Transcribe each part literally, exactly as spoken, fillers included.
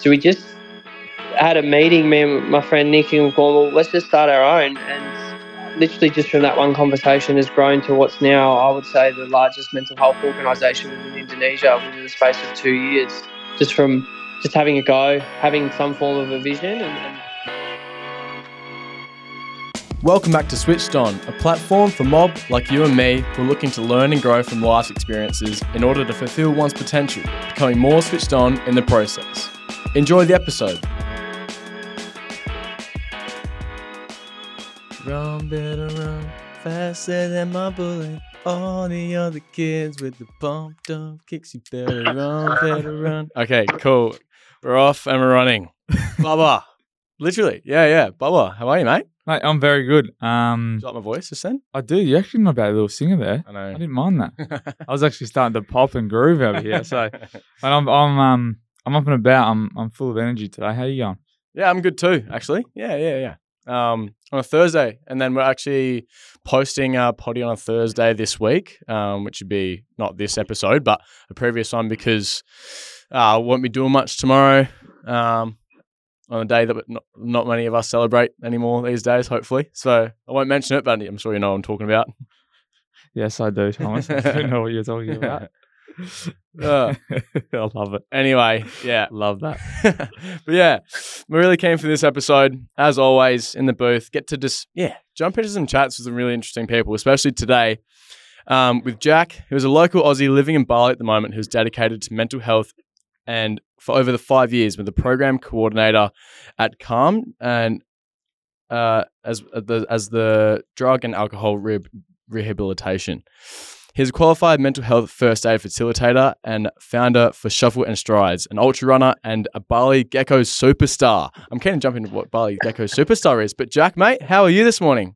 So we just had a meeting, me and my friend Nikki, and we've gone, well, let's just start our own. And literally just from that one conversation has grown to what's now, I would say, the largest mental health organisation within Indonesia within the space of two years, just from just having a go, having some form of a vision. And, and Welcome back to Switched On, a platform for mob like you and me who are looking to learn and grow from life's experiences in order to fulfil one's potential, becoming more switched on in the process. Enjoy the episode. Run, better run, faster than my bullet. All the other kids with the pumped up kicks, you better run, better run. Okay, cool. We're off and we're running. Bubba. Literally. Yeah, yeah. Bubba, how are you, mate? Mate, I'm very good. Um, do you like my voice just then? I do. You're actually not a bad little singer there. I know. I didn't mind that. I was actually starting to pop and groove over here. So, but I'm I'm um I'm up and about. I'm I'm full of energy today. How are you going? Yeah, I'm good too. Actually, yeah, yeah, yeah. Um, on a Thursday, and then we're actually posting a potty on a Thursday this week, um, which would be not this episode, but a previous one because I uh, won't be doing much tomorrow. Um. On a day that not, not many of us celebrate anymore these days, hopefully. So I won't mention it, but I'm sure you know what I'm talking about. Yes, I do, Thomas. I don't know what you're talking about. uh, I love it. Anyway, yeah. Love that. But yeah, we really came for this episode, as always, in the booth. Get to just, yeah, jump into some chats with some really interesting people, especially today um, with Jack, who is a local Aussie living in Bali at the moment, who's dedicated to mental health and for over the five years with the program coordinator at Calm and uh, as uh, the as the drug and alcohol re- rehabilitation. He's a qualified mental health first aid facilitator and founder for Shuffle and Strides, an ultra runner and a Bali Gecko superstar. I'm keen to jump into what Bali Gecko superstar is, but Jack, mate, how are you this morning?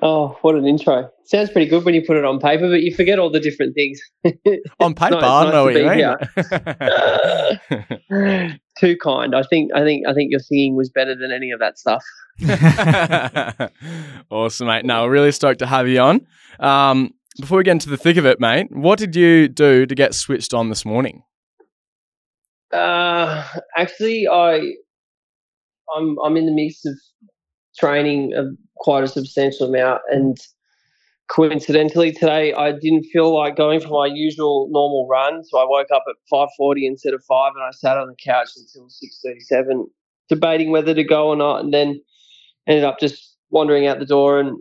Oh, what an intro. Sounds pretty good when you put it on paper, but you forget all the different things. On paper, no, I don't nice know what you mean. uh, too kind. I think I think I think your singing was better than any of that stuff. Awesome, mate. No, we're really stoked to have you on. Um, before we get into the thick of it, mate, what did you do to get switched on this morning? Uh actually I I'm I'm in the midst of training of quite a substantial amount, and coincidentally today I didn't feel like going for my usual normal run, so I woke up at five forty instead of five, and I sat on the couch until six thirty-seven debating whether to go or not, and then ended up just wandering out the door, and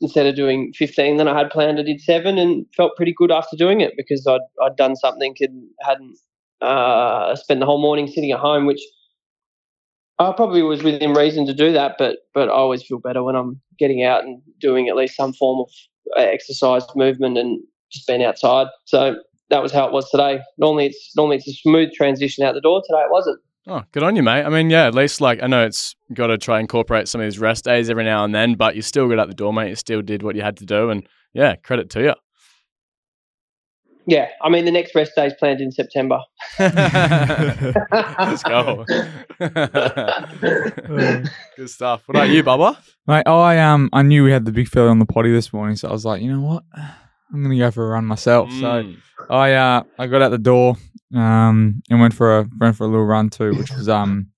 instead of doing fifteen that I had planned, I did seven, and felt pretty good after doing it because I'd, I'd done something and hadn't uh, spent the whole morning sitting at home, which I probably was within reason to do that, but but I always feel better when I'm getting out and doing at least some form of exercise, movement, and just being outside. So that was how it was today. Normally it's normally it's a smooth transition out the door. Today it wasn't. Oh, good on you, mate. I mean, yeah, at least like I know it's got to try and incorporate some of these rest days every now and then, but you still got out the door, mate. You still did what you had to do, and yeah, credit to you. Yeah, I mean, the next rest day is planned in September. Let's go. Good stuff. What about you, Bubba? Mate, I um, I knew we had the big fella on the potty this morning, so I was like, you know what? I'm going to go for a run myself. Mm. So I uh, I got out the door um, and went for a went for a little run too, which was um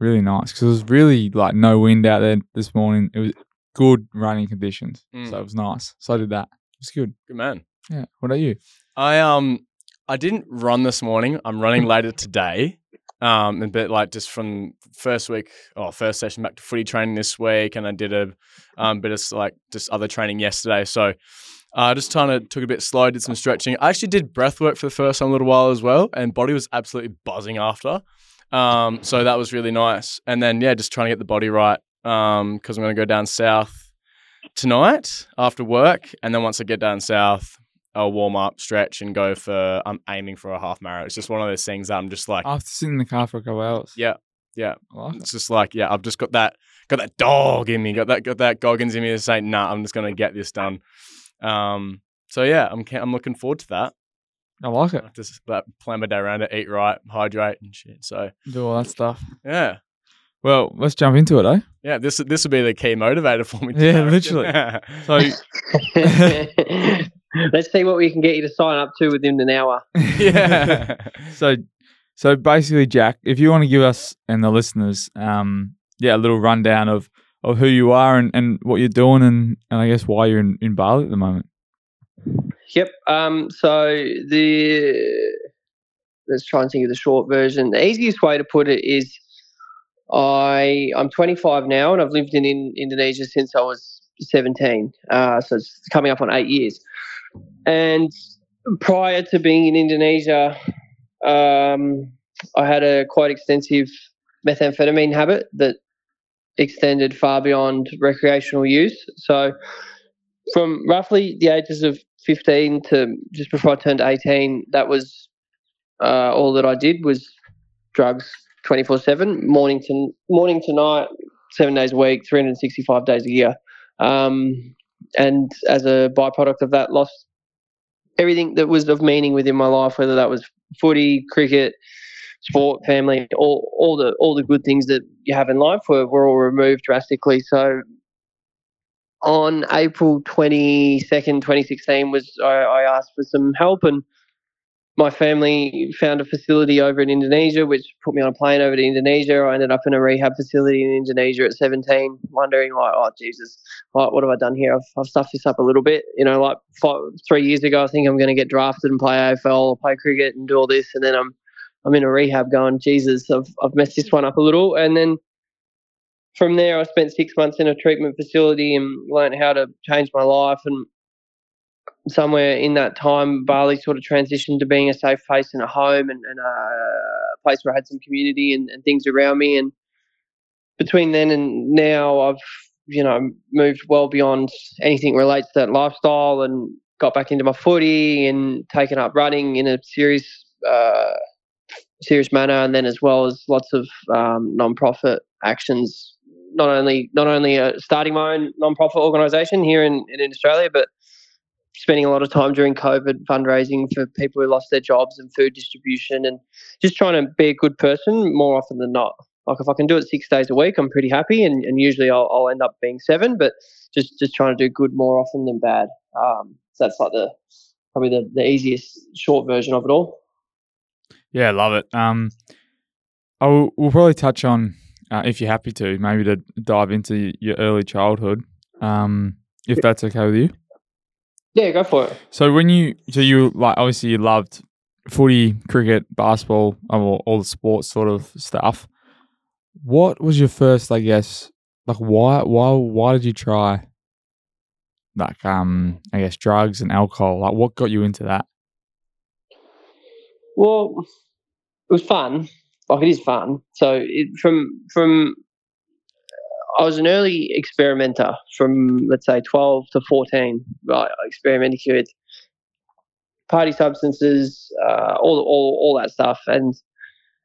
really nice because it was really like no wind out there this morning. It was good running conditions, mm. so it was nice. So I did that. It was good. Good man. Yeah. What about you? I um I didn't run this morning. I'm running later today. Um, a bit like just from first week or oh, first session back to footy training this week, and I did a um bit of like just other training yesterday. So I uh, just kind of took a bit slow, did some stretching. I actually did breath work for the first time in a little while as well, and body was absolutely buzzing after. Um, so that was really nice. And then yeah, just trying to get the body right. Um, because I'm gonna go down south tonight after work, and then once I get down south, I'll warm up, stretch, and go for. I'm aiming for a half marathon. It's just one of those things that I'm just like. After sitting in the car for a couple hours. Yeah, yeah. Like it's it. just like yeah. I've just got that, got that dog in me, got that, got that Goggins in me to say, nah, I'm just gonna get this done. Um. So yeah, I'm I'm looking forward to that. I like it. I just that plan my day around it, eat right, hydrate, and shit. So do all that stuff. Yeah. Well, let's jump into it, eh? Yeah, this this would be the key motivator for me. Yeah, literally. So. Let's see what we can get you to sign up to within an hour. Yeah. so, So basically, Jack, if you want to give us and the listeners, um, yeah, a little rundown of, of who you are and, and what you're doing and, and I guess why you're in, in Bali at the moment. Yep. Um, so the let's try and think of the short version. The easiest way to put it is I, I'm twenty-five now and I've lived in, in Indonesia since I was seventeen. Uh, so it's coming up on eight years. And prior to being in Indonesia, Um, I had a quite extensive methamphetamine habit that extended far beyond recreational use. So from roughly the ages of fifteen to just before I turned eighteen, that was uh, all that I did was drugs twenty-four seven, morning to, morning to night, seven days a week, three hundred sixty-five days a year. Um, and as a byproduct of that, lost everything that was of meaning within my life, whether that was footy, cricket, sport, family, all all the all the good things that you have in life were, were all removed drastically. So on April twenty-second, twenty sixteen was I, I asked for some help, and my family found a facility over in Indonesia, which put me on a plane over to Indonesia. I ended up in a rehab facility in Indonesia at seventeen, wondering like, oh Jesus, like, what have I done here? I've, I've stuffed this up a little bit, you know. Like five, three years ago, I think I'm going to get drafted and play A F L or play cricket and do all this, and then I'm, I'm in a rehab going, Jesus, I've, I've messed this one up a little. And then from there, I spent six months in a treatment facility and learned how to change my life. And somewhere in that time, Bali sort of transitioned to being a safe place and a home and, and a place where I had some community and, and things around me. And between then and now, I've, you know, moved well beyond anything relates to that lifestyle and got back into my footy and taken up running in a serious, uh, serious manner. And then as well as lots of um, non-profit actions, not only not only uh, starting my own non-profit organisation here in, in Australia, but spending a lot of time during COVID fundraising for people who lost their jobs and food distribution and just trying to be a good person more often than not. Like if I can do it six days a week, I'm pretty happy, and, and usually I'll, I'll end up being seven, but just, just trying to do good more often than bad. Um, so that's like the probably the, the easiest short version of it all. Yeah, I love it. Um, I'll, we'll probably touch on, uh, if you're happy to, maybe to dive into your early childhood, um, if that's okay with you. Yeah, go for it. So when you, so you like, obviously you loved footy, cricket, basketball, all, all the sports sort of stuff. What was your first, I guess, like why, why, why did you try like, um, I guess drugs and alcohol? Like what got you into that? Well, it was fun. Like it is fun. So it, from, from, I was an early experimenter from, let's say, twelve to fourteen. Right, I experimented with party substances, uh, all, all all that stuff. And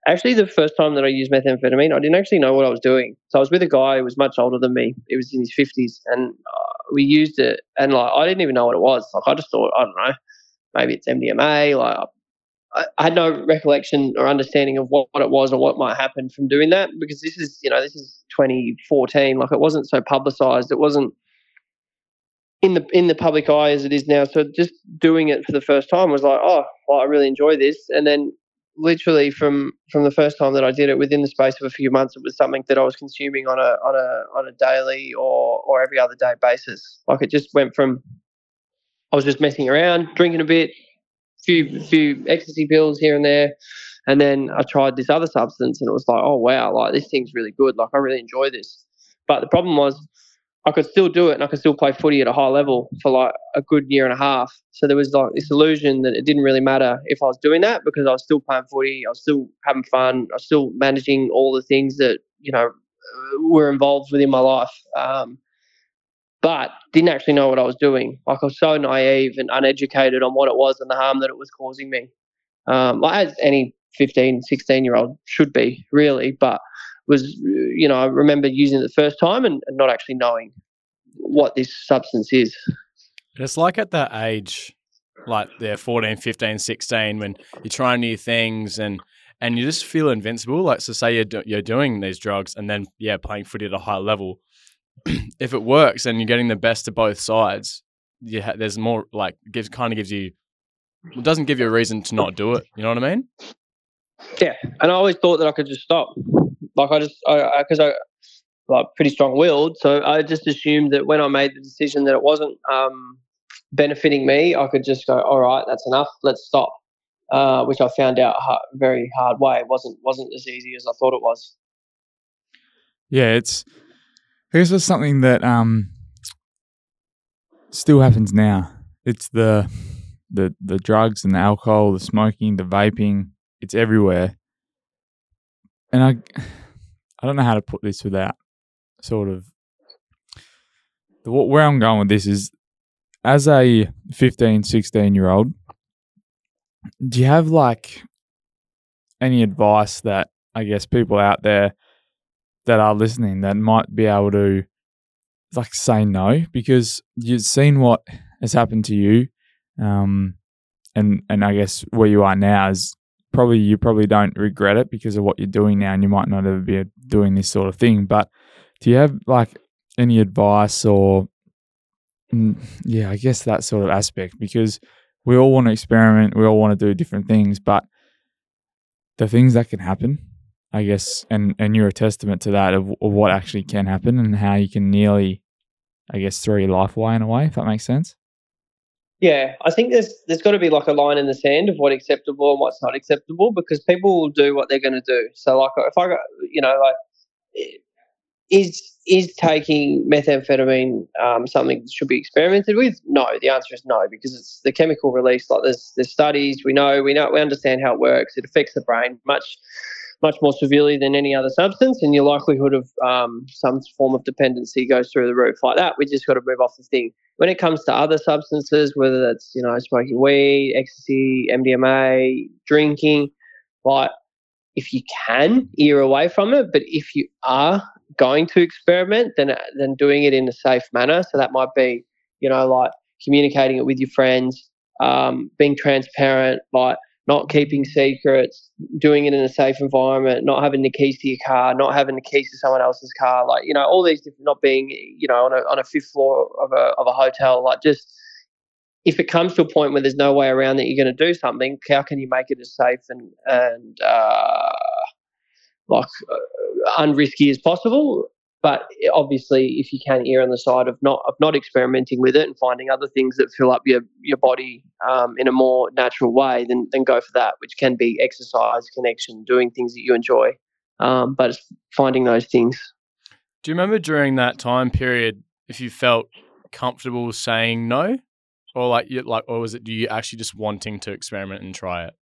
actually the first time that I used methamphetamine, I didn't actually know what I was doing. So I was with a guy who was much older than me. He was in his fifties, and uh, we used it. And like I didn't even know what it was. Like I just thought, I don't know, maybe it's M D M A. Like I, I had no recollection or understanding of what, what it was or what might happen from doing that, because this is, you know, this is twenty fourteen, like it wasn't so publicized, it wasn't in the in the public eye as it is now. So just doing it for the first time was like, oh well, I really enjoy this. And then literally from from the first time that I did it, within the space of a few months, it was something that I was consuming on a on a on a daily or or every other day basis. Like it just went from I was just messing around, drinking a bit, few few ecstasy pills here and there. And then I tried this other substance and it was like, oh, wow, like this thing's really good. Like I really enjoy this. But the problem was I could still do it and I could still play footy at a high level for like a good year and a half. So there was like this illusion that it didn't really matter if I was doing that, because I was still playing footy, I was still having fun, I was still managing all the things that, you know, were involved within my life. Um, but didn't actually know what I was doing. Like I was so naive and uneducated on what it was and the harm that it was causing me. Um, like as any fifteen, sixteen year old should be really, but was, you know, I remember using it the first time and, and not actually knowing what this substance is. It's like at that age, like they're fourteen, fifteen, sixteen, when you're trying new things and, and you just feel invincible. Like, so say you're, do- you're doing these drugs and then, yeah, playing footy at a high level. If it works and you're getting the best of both sides, you ha- there's more like, gives kind of gives you, it doesn't give you a reason to not do it. You know what I mean? yeah, and I always thought that I could just stop. Like I just, I because I, I like pretty strong-willed, so I just assumed that when I made the decision that it wasn't um, benefiting me, I could just go, all right, that's enough, let's stop. Uh, which I found out hard, very hard way. It wasn't wasn't as easy as I thought it was. Yeah, it's. I guess it's something that um still happens now. It's the the the drugs and the alcohol, the smoking, the vaping. It's everywhere, and I I don't know how to put this without sort of the where I'm going with this is as a fifteen, sixteen year old. Do you have like any advice that I guess people out there that are listening that might be able to like say no, because you've seen what has happened to you, um, and and I guess where you are now is probably you probably don't regret it because of what you're doing now, and you might not ever be doing this sort of thing. But do you have like any advice or yeah, I guess that sort of aspect, because we all want to experiment. We all want to do different things, but the things that can happen, I guess, and, and you're a testament to that of, of what actually can happen and how you can nearly, I guess, throw your life away in a way, if that makes sense. Yeah, I think there's there's got to be like a line in the sand of what's acceptable and what's not acceptable, because people will do what they're going to do. So, like, if I, you know, like, is is taking methamphetamine um, something that should be experimented with? No, the answer is no, because it's the chemical release. Like, there's there's studies. We know we know we understand how it works. It affects the brain much much more severely than any other substance, and your likelihood of um, some form of dependency goes through the roof. Like that, we just got to move off the thing. When it comes to other substances, whether that's, you know, smoking weed, ecstasy, M D M A, drinking, like if you can, ear away from it. But if you are going to experiment, then then doing it in a safe manner. So that might be, you know, like communicating it with your friends, um, being transparent, like not keeping secrets, doing it in a safe environment, not having the keys to your car, not having the keys to someone else's car, like, you know, all these different, not being, you know, on a on a fifth floor of a of a hotel. Like, just if it comes to a point where there's no way around that you're going to do something, how can you make it as safe and and uh, like uh, unrisky as possible? But obviously, if you can, err on the side of not of not experimenting with it and finding other things that fill up your your body um, in a more natural way, then then go for that, which can be exercise, connection, doing things that you enjoy. Um, but it's finding those things. Do you remember during that time period if you felt comfortable saying no, or like you like, or was it do you actually just wanting to experiment and try it?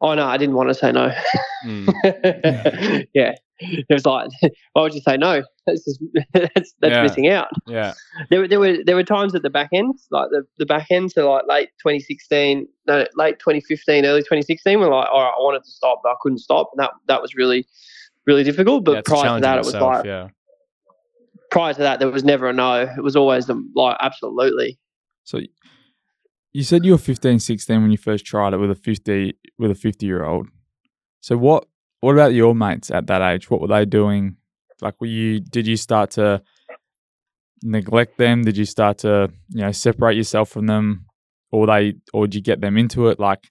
Oh no, I didn't want to say no. Mm. Yeah. It was like, why would you say no? That's just, that's, that's yeah. missing out. Yeah, there, there were there were times at the back end, like the, the back end, so like late twenty sixteen, no, late twenty fifteen, early twenty sixteen. We're like, all right, I wanted to stop, but I couldn't stop, and that that was really, really difficult. But yeah, prior to that, it was itself, like, yeah. prior to that, there was never a no. It was always the, like, absolutely. So, you said you were fifteen, sixteen when you first tried it with a fifty with a fifty year old. So what? What about your mates at that age? What were they doing? Like, were you? Did you start to neglect them? Did you start to, you know, separate yourself from them, or they, or did you get them into it? Like,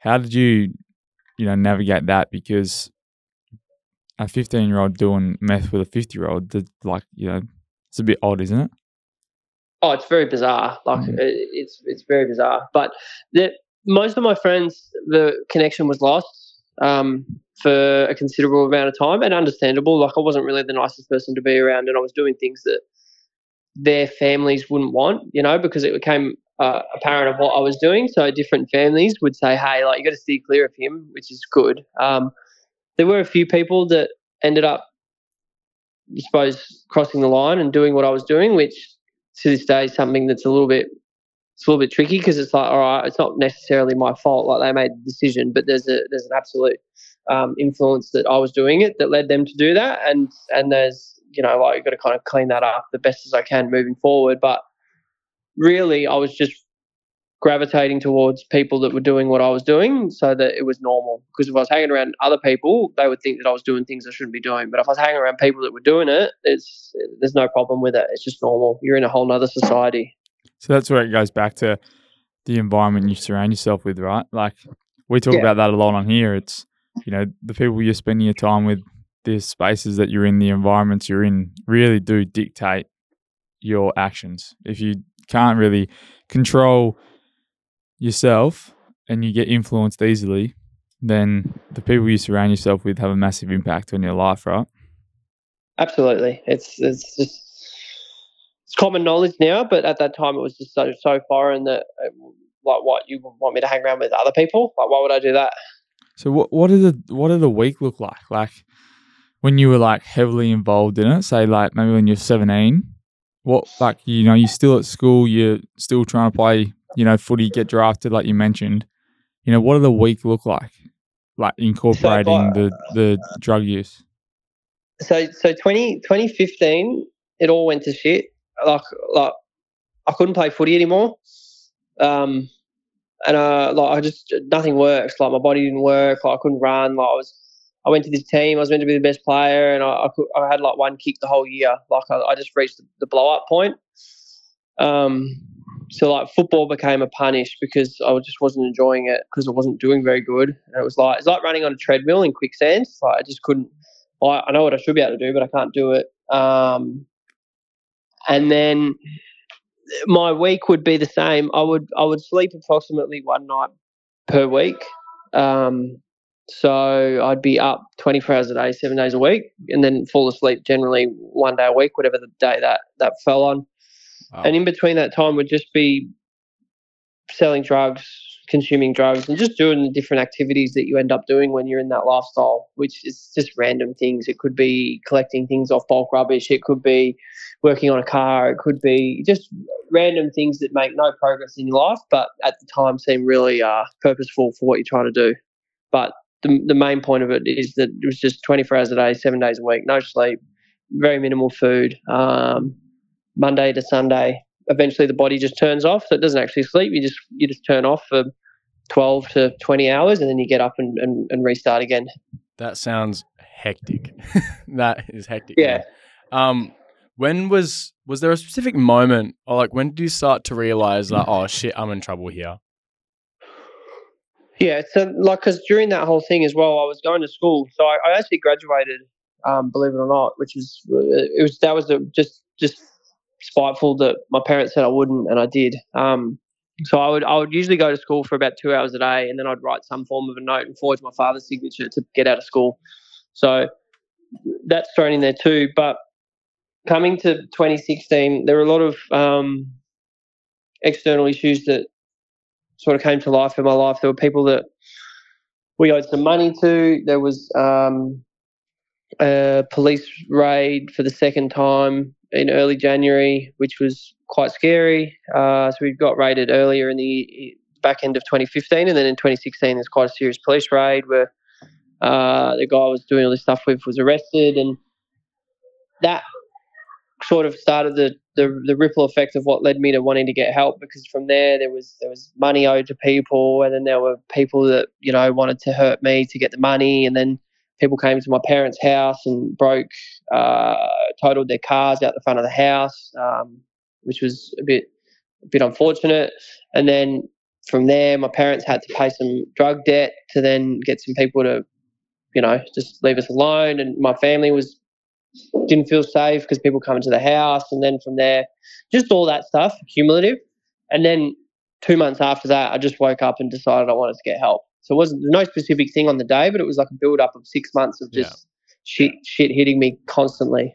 how did you, you know, navigate that? Because a fifteen-year-old doing meth with a fifty-year-old, did, like, you know, it's a bit odd, isn't it? Oh, it's very bizarre. Like, mm. it, it's it's very bizarre. But the, most of my friends, the connection was lost. Um, for a considerable amount of time, and understandable. Like, I wasn't really the nicest person to be around, and I was doing things that their families wouldn't want, you know, because it became uh, apparent of what I was doing. So different families would say, hey, like, you got to steer clear of him, which is good. Um, there were a few people that ended up, I suppose, crossing the line and doing what I was doing, which to this day is something that's a little bit It's a little bit tricky, because it's like, all right, it's not necessarily my fault. Like, they made the decision, but there's a there's an absolute um, influence that I was doing it that led them to do that, and and there's, you know, like, you've got to kind of clean that up the best as I can moving forward. But really, I was just gravitating towards people that were doing what I was doing, so that it was normal. Because if I was hanging around other people, they would think that I was doing things I shouldn't be doing. But if I was hanging around people that were doing it, it's there's no problem with it. It's just normal. You're in a whole nother society. So that's where it goes back to the environment you surround yourself with, right? Like, we talk yeah. about that a lot on here. It's you know, the people you're spending your time with, the spaces that you're in, the environments you're in really do dictate your actions. If you can't really control yourself and you get influenced easily, then the people you surround yourself with have a massive impact on your life, right? Absolutely. It's it's just it's common knowledge now, but at that time it was just so so foreign that like what you want me to hang around with other people? Like why would I do that? So what what are the what did the week look like? Like when you were like heavily involved in it, say like maybe when you're seventeen, what like you know you're still at school, you're still trying to play you know footy, get drafted like you mentioned. You know what did the week look like? Like incorporating so by, the, the drug use. So so twenty fifteen, it all went to shit. Like like I couldn't play footy anymore. Um, and uh, like I just nothing works. Like my body didn't work. Like I couldn't run. Like I was, I went to this team. I was meant to be the best player, and I I, could, I had like one kick the whole year. Like I, I just reached the, the blow up point. Um, so like football became a punish because I just wasn't enjoying it because I wasn't doing very good. And it was like it's like running on a treadmill in quicksand. It's like I just couldn't. I, I know what I should be able to do, but I can't do it. Um, and then my week would be the same. I would I would sleep approximately one night per week. Um, so I'd be up twenty-four hours a day, seven days a week, and then fall asleep generally one day a week, whatever the day that, that fell on. Wow. And in between that time would just be selling drugs, consuming drugs, and just doing the different activities that you end up doing when you're in that lifestyle, which is just random things. It could be collecting things off bulk rubbish. It could be working on a car. It could be just random things that make no progress in your life, but at the time seem really uh, purposeful for what you're trying to do. But the, the main point of it is that it was just twenty-four hours a day, seven days a week, no sleep, very minimal food, um, Monday to Sunday. Eventually the body just turns off, so it doesn't actually sleep. You just you just turn off for twelve to twenty hours and then you get up and, and, and restart again. That sounds hectic. That is hectic. Yeah. yeah. Um, when was was there a specific moment or like when did you start to realize that, oh, shit, I'm in trouble here? Yeah, so like because during that whole thing as well, I was going to school. So I, I actually graduated, um, believe it or not, which is – it was that was a, just just – spiteful that my parents said I wouldn't, and I did. Um, so I would I would usually go to school for about two hours a day, and then I'd write some form of a note and forge my father's signature to get out of school. So that's thrown in there too. But coming to twenty sixteen, there were a lot of um, external issues that sort of came to life in my life. There were people that we owed some money to. There was um, a police raid for the second time in early January, which was quite scary. Uh, so we got raided earlier in the back end of twenty fifteen, and then in twenty sixteen there's quite a serious police raid where uh, the guy I was doing all this stuff with was arrested, and that sort of started the, the, the ripple effect of what led me to wanting to get help, because from there there was there was money owed to people, and then there were people that, you know, wanted to hurt me to get the money, and then people came to my parents' house and broke, uh, totaled their cars out the front of the house, um, which was a bit, a bit unfortunate. And then from there, my parents had to pay some drug debt to then get some people to, you know, just leave us alone. And my family was didn't feel safe because people come into the house. And then from there, just all that stuff, cumulative. And then two months after that, I just woke up and decided I wanted to get help. So it wasn't no specific thing on the day, but it was like a build-up of six months of just yeah. shit shit hitting me constantly.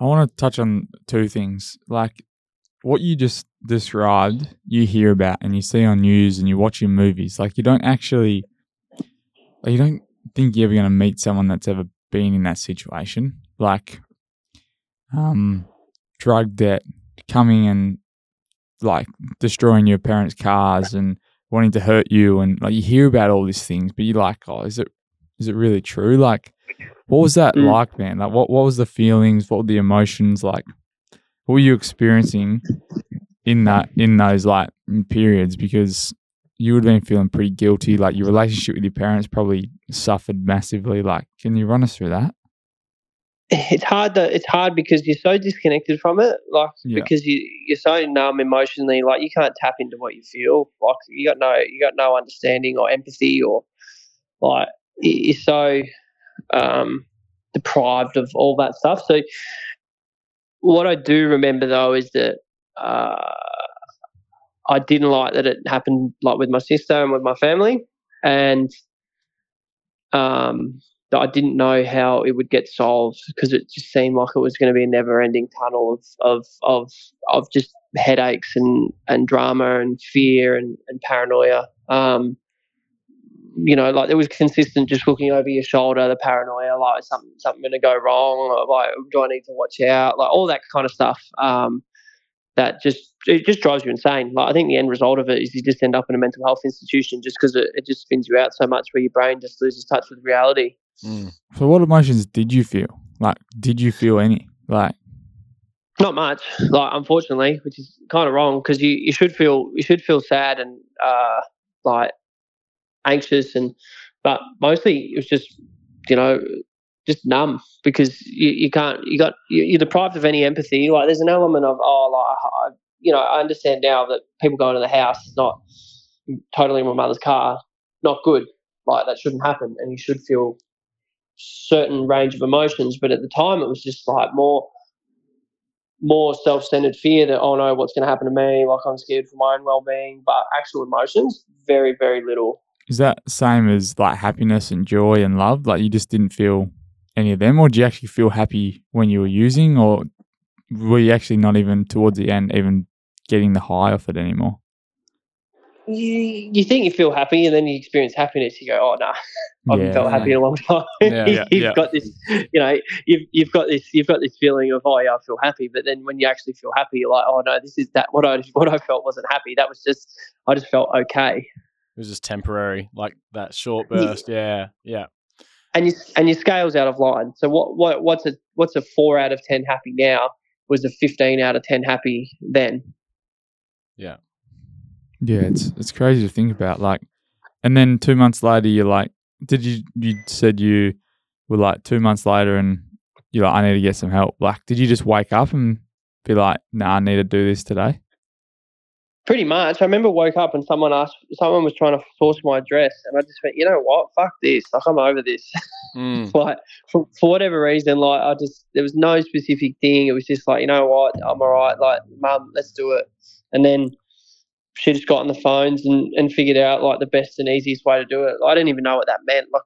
I want to touch on two things. Like what you just described, you hear about and you see on news and you watch in movies. Like you don't actually, like you don't think you're ever going to meet someone that's ever been in that situation. Like um, drug debt, coming and like destroying your parents' cars and wanting to hurt you, and like you hear about all these things, but you're like, oh, is it is it really true? Like, what was that mm. like, man? Like, what what was the feelings? What were the emotions like? What were you experiencing in that in those like periods? Because you would have been feeling pretty guilty. Like your relationship with your parents probably suffered massively. Like, can you run us through that? It's hard. That it's hard because you're so disconnected from it, like yeah. because you you're so numb emotionally. Like you can't tap into what you feel. Like you got no you got no understanding or empathy or like is so um, deprived of all that stuff. So what I do remember, though, is that uh, I didn't like that it happened, like, with my sister and with my family, and um, that I didn't know how it would get solved, because it just seemed like it was going to be a never-ending tunnel of of of, of just headaches and, and drama and fear and, and paranoia. Um, you know, like, it was consistent, just looking over your shoulder, the paranoia, like, is something, something going to go wrong, or, like, do I need to watch out, like, all that kind of stuff. Um, that just, it just drives you insane. Like, I think the end result of it is you just end up in a mental health institution, just because it, it just spins you out so much, where your brain just loses touch with reality. Mm. So what emotions did you feel? Like, did you feel any? Like, not much, like, unfortunately, which is kind of wrong, because you, you should feel you should feel sad and uh, like anxious, and but mostly it was just, you know, just numb, because you, you can't you got you're deprived of any empathy. Like, there's an element of oh like I, you know I understand now that people go into the house, it's not totally in my mother's car, not good. Like, that shouldn't happen, and you should feel certain range of emotions. But at the time, it was just like more. more self-centered fear that, oh, no, what's going to happen to me? Like, I'm scared for my own well-being. But actual emotions, very, very little. Is that same as, like, happiness and joy and love? Like, you just didn't feel any of them? Or do you actually feel happy when you were using? Or were you actually not even, towards the end, even getting the high off it anymore? You, you think you feel happy, and then you experience happiness. You go, oh, no, nah, I haven't yeah, felt happy in a long time. Yeah, you've yeah, got yeah. this, you know, you've you've got this, you've got this feeling of, oh yeah, I feel happy. But then when you actually feel happy, you're like, oh no, this is that. What I what I felt wasn't happy. That was just, I just felt okay. It was just temporary, like that short burst. Yeah, yeah. yeah. And you and your scale's out of line. So what what what's a what's a four out of ten happy now was a fifteen out of ten happy then. Yeah. Yeah, it's it's crazy to think about. Like, and then two months later, you're like, did you you said you were like two months later, and you're like, I need to get some help. Like, did you just wake up and be like, no, nah, I need to do this today? Pretty much. I remember woke up and someone asked, someone was trying to source my address, and I just went, you know what, fuck this. Like, I'm over this. Mm. Like, for, for whatever reason, like, I just there was no specific thing. It was just like, you know what, I'm all right. Like, mum, let's do it. And then she just got on the phones and, and figured out, like, the best and easiest way to do it. I didn't even know what that meant. Like,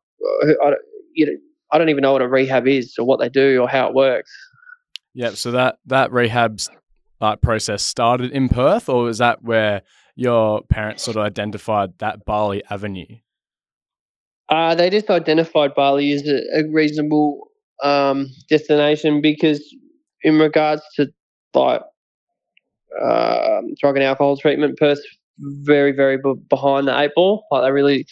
I don't, you know, I don't even know what a rehab is, or what they do, or how it works. Yeah. So that that rehab uh, process started in Perth, or was that where your parents sort of identified that Bali avenue? Uh, they just identified Bali as a, a reasonable um, destination, because in regards to, like, Um, drug and alcohol treatment, Perth's very, very b- behind the eight ball. Like, they really,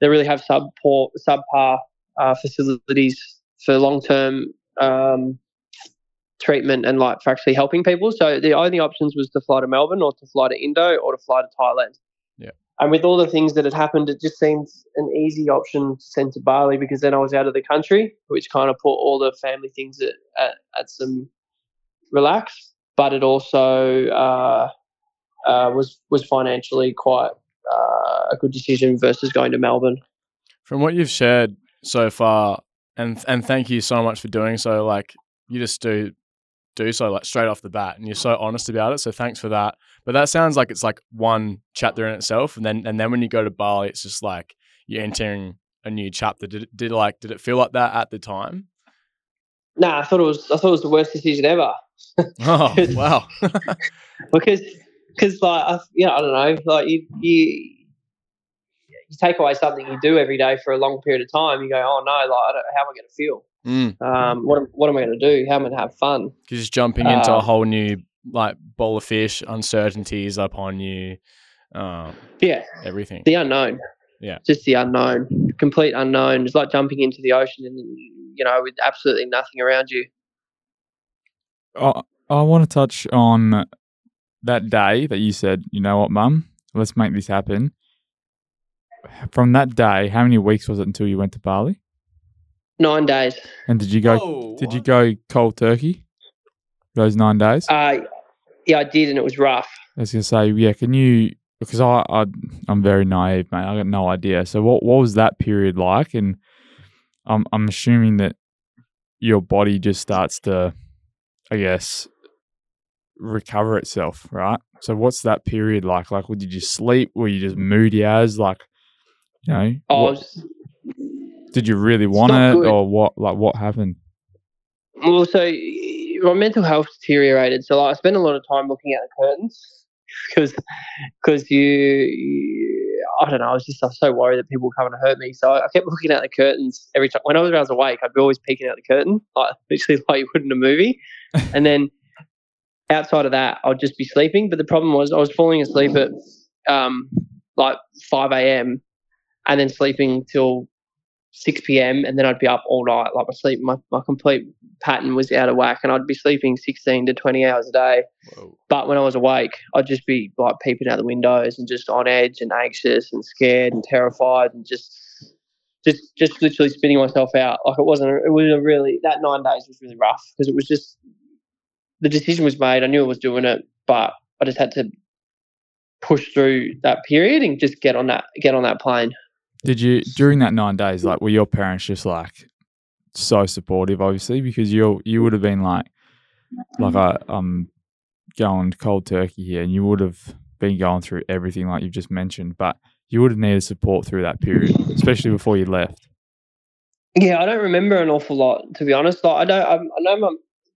they really have subpar, subpar uh, facilities for long-term um, treatment and, like, for actually helping people. So the only options was to fly to Melbourne, or to fly to Indo, or to fly to Thailand. Yeah. And with all the things that had happened, it just seemed an easy option to send to Bali, because then I was out of the country, which kind of put all the family things at at, at some relax. But it also uh, uh, was was financially quite uh, a good decision versus going to Melbourne. From what you've shared so far, and and thank you so much for doing so. Like, you just do do so like straight off the bat, and you're so honest about it. So thanks for that. But that sounds like it's like one chapter in itself, and then and then when you go to Bali, it's just like you're entering a new chapter. Did it, did like did it feel like that at the time? No, nah, I thought it was. I thought it was the worst decision ever. Oh wow! because, because like I, you know, I don't know. Like you, you, you take away something you do every day for a long period of time. You go, oh no! Like, I don't, how am I going to feel? Mm. Um, what what am I going to do? How am I going to have fun? Because jumping into uh, a whole new like bowl of fish, uncertainties upon you. Um, yeah, everything. The unknown. Yeah, just the unknown, complete unknown. It's like jumping into the ocean, and you know, with absolutely nothing around you. I, I want to touch on that day that you said, you know what, Mum, let's make this happen. From that day, how many weeks was it until you went to Bali? Nine days. And did you go? Oh, did you go cold turkey? Those nine days. Uh, yeah, I did, and it was rough. I was gonna say, yeah. Can you? Because I, I I'm very naive, mate. I got no idea. So what, what was that period like? And I'm I'm assuming that your body just starts to, I guess, recover itself, right? So what's that period like? Like, would you just sleep? Were you just moody as, like, you know? Oh, what, just, did you really want it, good. or what? Like, what happened? Well, so my mental health deteriorated. So like, I spent a lot of time looking at the curtains. Because, because you, you, I don't know. I was just I was so worried that people were coming to hurt me, so I kept looking at the curtains every time. When I was, I was awake, I'd be always peeking out the curtain, like literally like you would in a movie. And then outside of that, I'd just be sleeping. But the problem was, I was falling asleep at um like five a.m. and then sleeping till six p.m. and then I'd be up all night. Like my sleep, my, my complete pattern was out of whack, and I'd be sleeping sixteen to twenty hours a day. Whoa. But when I was awake, I'd just be like peeping out the windows and just on edge and anxious and scared and terrified and just just just literally spinning myself out. Like it wasn't, it was a really, that nine days was really rough because it was just, the decision was made. I knew I was doing it, but I just had to push through that period and just get on that get on that plane. Did you, during that nine days, like, were your parents just like so supportive? Obviously, because you you would have been like, like I, I'm going cold turkey here, and you would have been going through everything like you've just mentioned, but you would have needed support through that period, especially before you left. Yeah, I don't remember an awful lot, to be honest. Like I don't, I, I know my,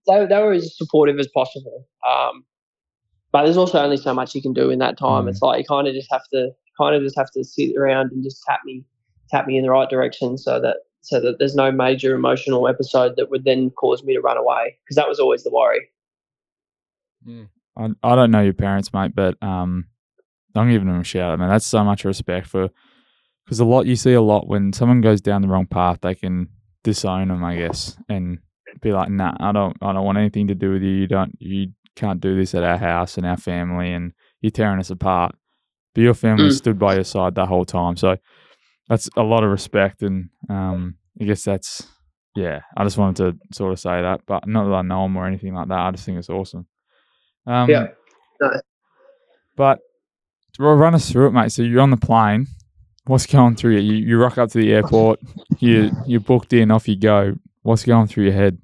they they were as supportive as possible, um, but there's also only so much you can do in that time. Mm. It's like you kind of just have to. kind of just have to sit around and just tap me tap me in the right direction so that so that there's no major emotional episode that would then cause me to run away, because that was always the worry. Yeah. I, I don't know your parents, mate, but um, I'm giving them a shout out, man. That's so much respect for, because a lot, you see a lot when someone goes down the wrong path, they can disown them, I guess, and be like, nah, I don't I don't want anything to do with you. You don't you can't do this at our house and our family, and you're tearing us apart. But your family stood by your side that whole time. So that's a lot of respect. And um, I guess that's, yeah, I just wanted to sort of say that. But not that I know them or anything like that. I just think it's awesome. Um, yeah. No. But run us through it, mate. So you're on the plane. What's going through you? You, you rock up to the airport. You, you're booked in. Off you go. What's going through your head?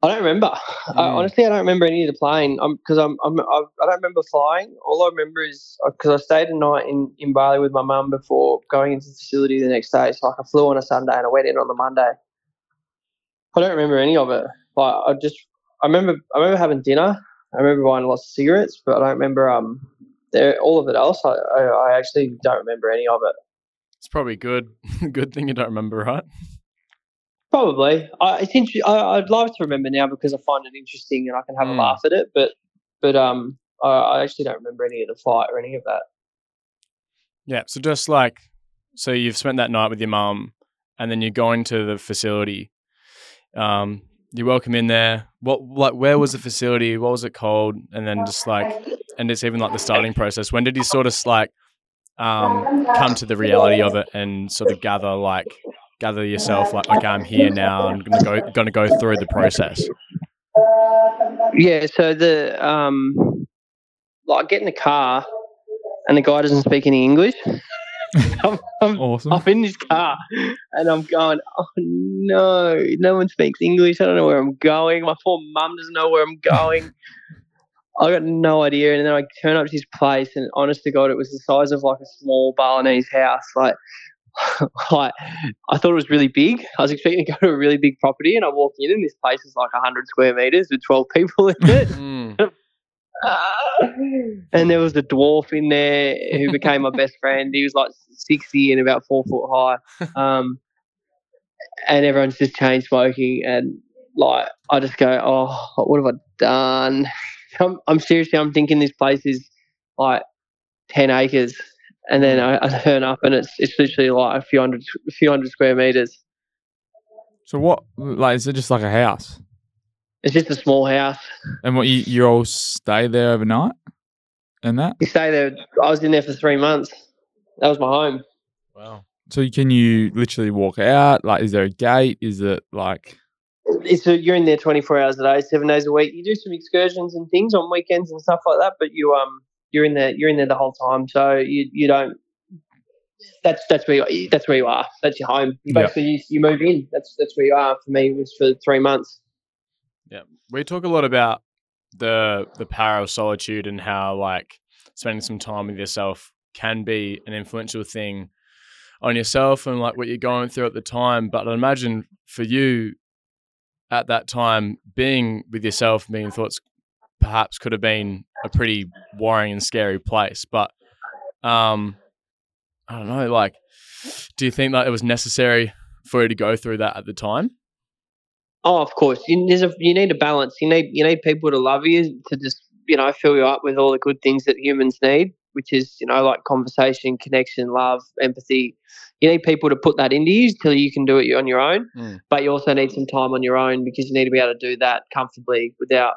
I don't remember. Mm. I, honestly, I don't remember any of the plane because I'm, I'm, I'm, I don't remember flying. All I remember is because I stayed a night in, in Bali with my mum before going into the facility the next day. It's like I flew on a Sunday and I went in on the Monday. I don't remember any of it. Like I just, I remember, I remember having dinner. I remember buying lots of cigarettes, but I don't remember um, all of it else. I, I, I actually don't remember any of it. It's probably good. Good thing you don't remember, right? Probably. I, it's inter- I, I'd love to remember now because I find it interesting and I can have mm. a laugh at it. But, but um, I, I actually don't remember any of the flight or any of that. Yeah. So just like, so you've spent that night with your mum, and then you go into the facility. Um, you welcome in there. What, like, where was the facility? What was it called? And then just like, and it's even like the starting process. When did you sort of like, um, come to the reality of it and sort of gather like. Gather yourself like, okay, I'm here now. I'm gonna go, gonna go through the process. Yeah. So the um, like I get in the car, and the guy doesn't speak any English. I'm, I'm, awesome. I'm in this car, and I'm going, oh no, no one speaks English. I don't know where I'm going. My poor mum doesn't know where I'm going. I got no idea. And then I turn up to his place, and honest to God, it was the size of like a small Balinese house, like. Like, I thought it was really big. I was expecting to go to a really big property, and I walk in, and this place is like one hundred square meters with twelve people in it. Mm. uh, and there was a dwarf in there who became my best friend. He was like sixty and about four foot high. Um, and everyone's just chain smoking, and like I just go, oh, what have I done? I'm, I'm seriously, I'm thinking this place is like ten acres. And then I, I turn up, and it's it's literally like a few hundred, a few hundred square meters. So what? Like, is it just like a house? It's just a small house. And what you you all stay there overnight, and that you stay there. I was in there for three months. That was my home. Wow. So can you literally walk out? Like, is there a gate? Is it like? It's a, you're in there twenty-four hours a day, seven days a week. You do some excursions and things on weekends and stuff like that, but you um. You're in there. You're in there the whole time. So you you don't that's that's where you, that's where you are. That's your home. You basically yeah. you, you move in. That's that's where you are. For me, it was for three months. Yeah, we talk a lot about the the power of solitude and how like spending some time with yourself can be an influential thing on yourself and like what you're going through at the time. But I imagine for you at that time, being with yourself, being in thoughts, perhaps could have been a pretty worrying and scary place. But um, I don't know, like, do you think that it was necessary for you to go through that at the time? Oh, of course. You, there's a, you need a balance. You need you need people to love you, to just, you know, fill you up with all the good things that humans need, which is, you know, like conversation, connection, love, empathy. You need people to put that into you till you can do it on your own. Mm. But you also need some time on your own because you need to be able to do that comfortably without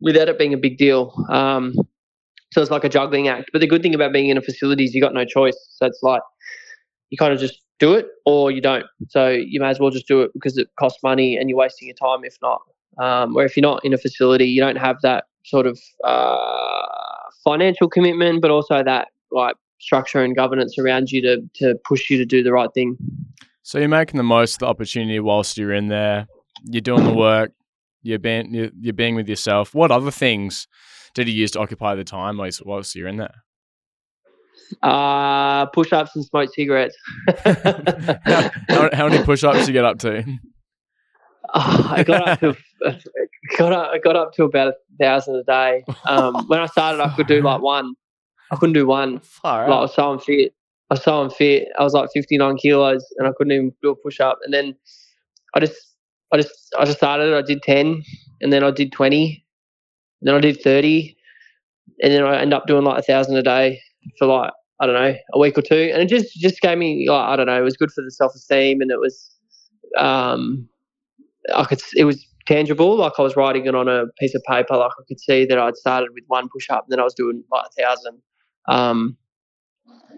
without it being a big deal. Um, so it's like a juggling act. But the good thing about being in a facility is you got no choice. So it's like you kind of just do it or you don't. So you may as well just do it because it costs money and you're wasting your time if not. Um, or if you're not in a facility, you don't have that sort of uh, financial commitment, but also that like structure and governance around you to to push you to do the right thing. So you're making the most of the opportunity whilst you're in there. You're doing the work. You're being you're, you're being with yourself. What other things did you use to occupy the time whilst, whilst you're in there? Uh, push-ups and smoked cigarettes. how, how, how many push-ups did you get up to? Oh, I got up to got up, I got up to about a thousand a day. Um, when I started, I could do like one. I couldn't do one. Like, I was so unfit. I was so unfit. I was like fifty-nine kilos, and I couldn't even do a push up. And then I just, I just, I just started. I did ten, and then I did twenty, and then I did thirty, and then I ended up doing like a thousand a day for like I don't know a week or two. And it just, just gave me like I don't know. It was good for the self esteem, and it was. Um, I could, it was tangible, like I was writing it on a piece of paper, like I could see that I'd started with one push-up and then I was doing like a thousand. Um,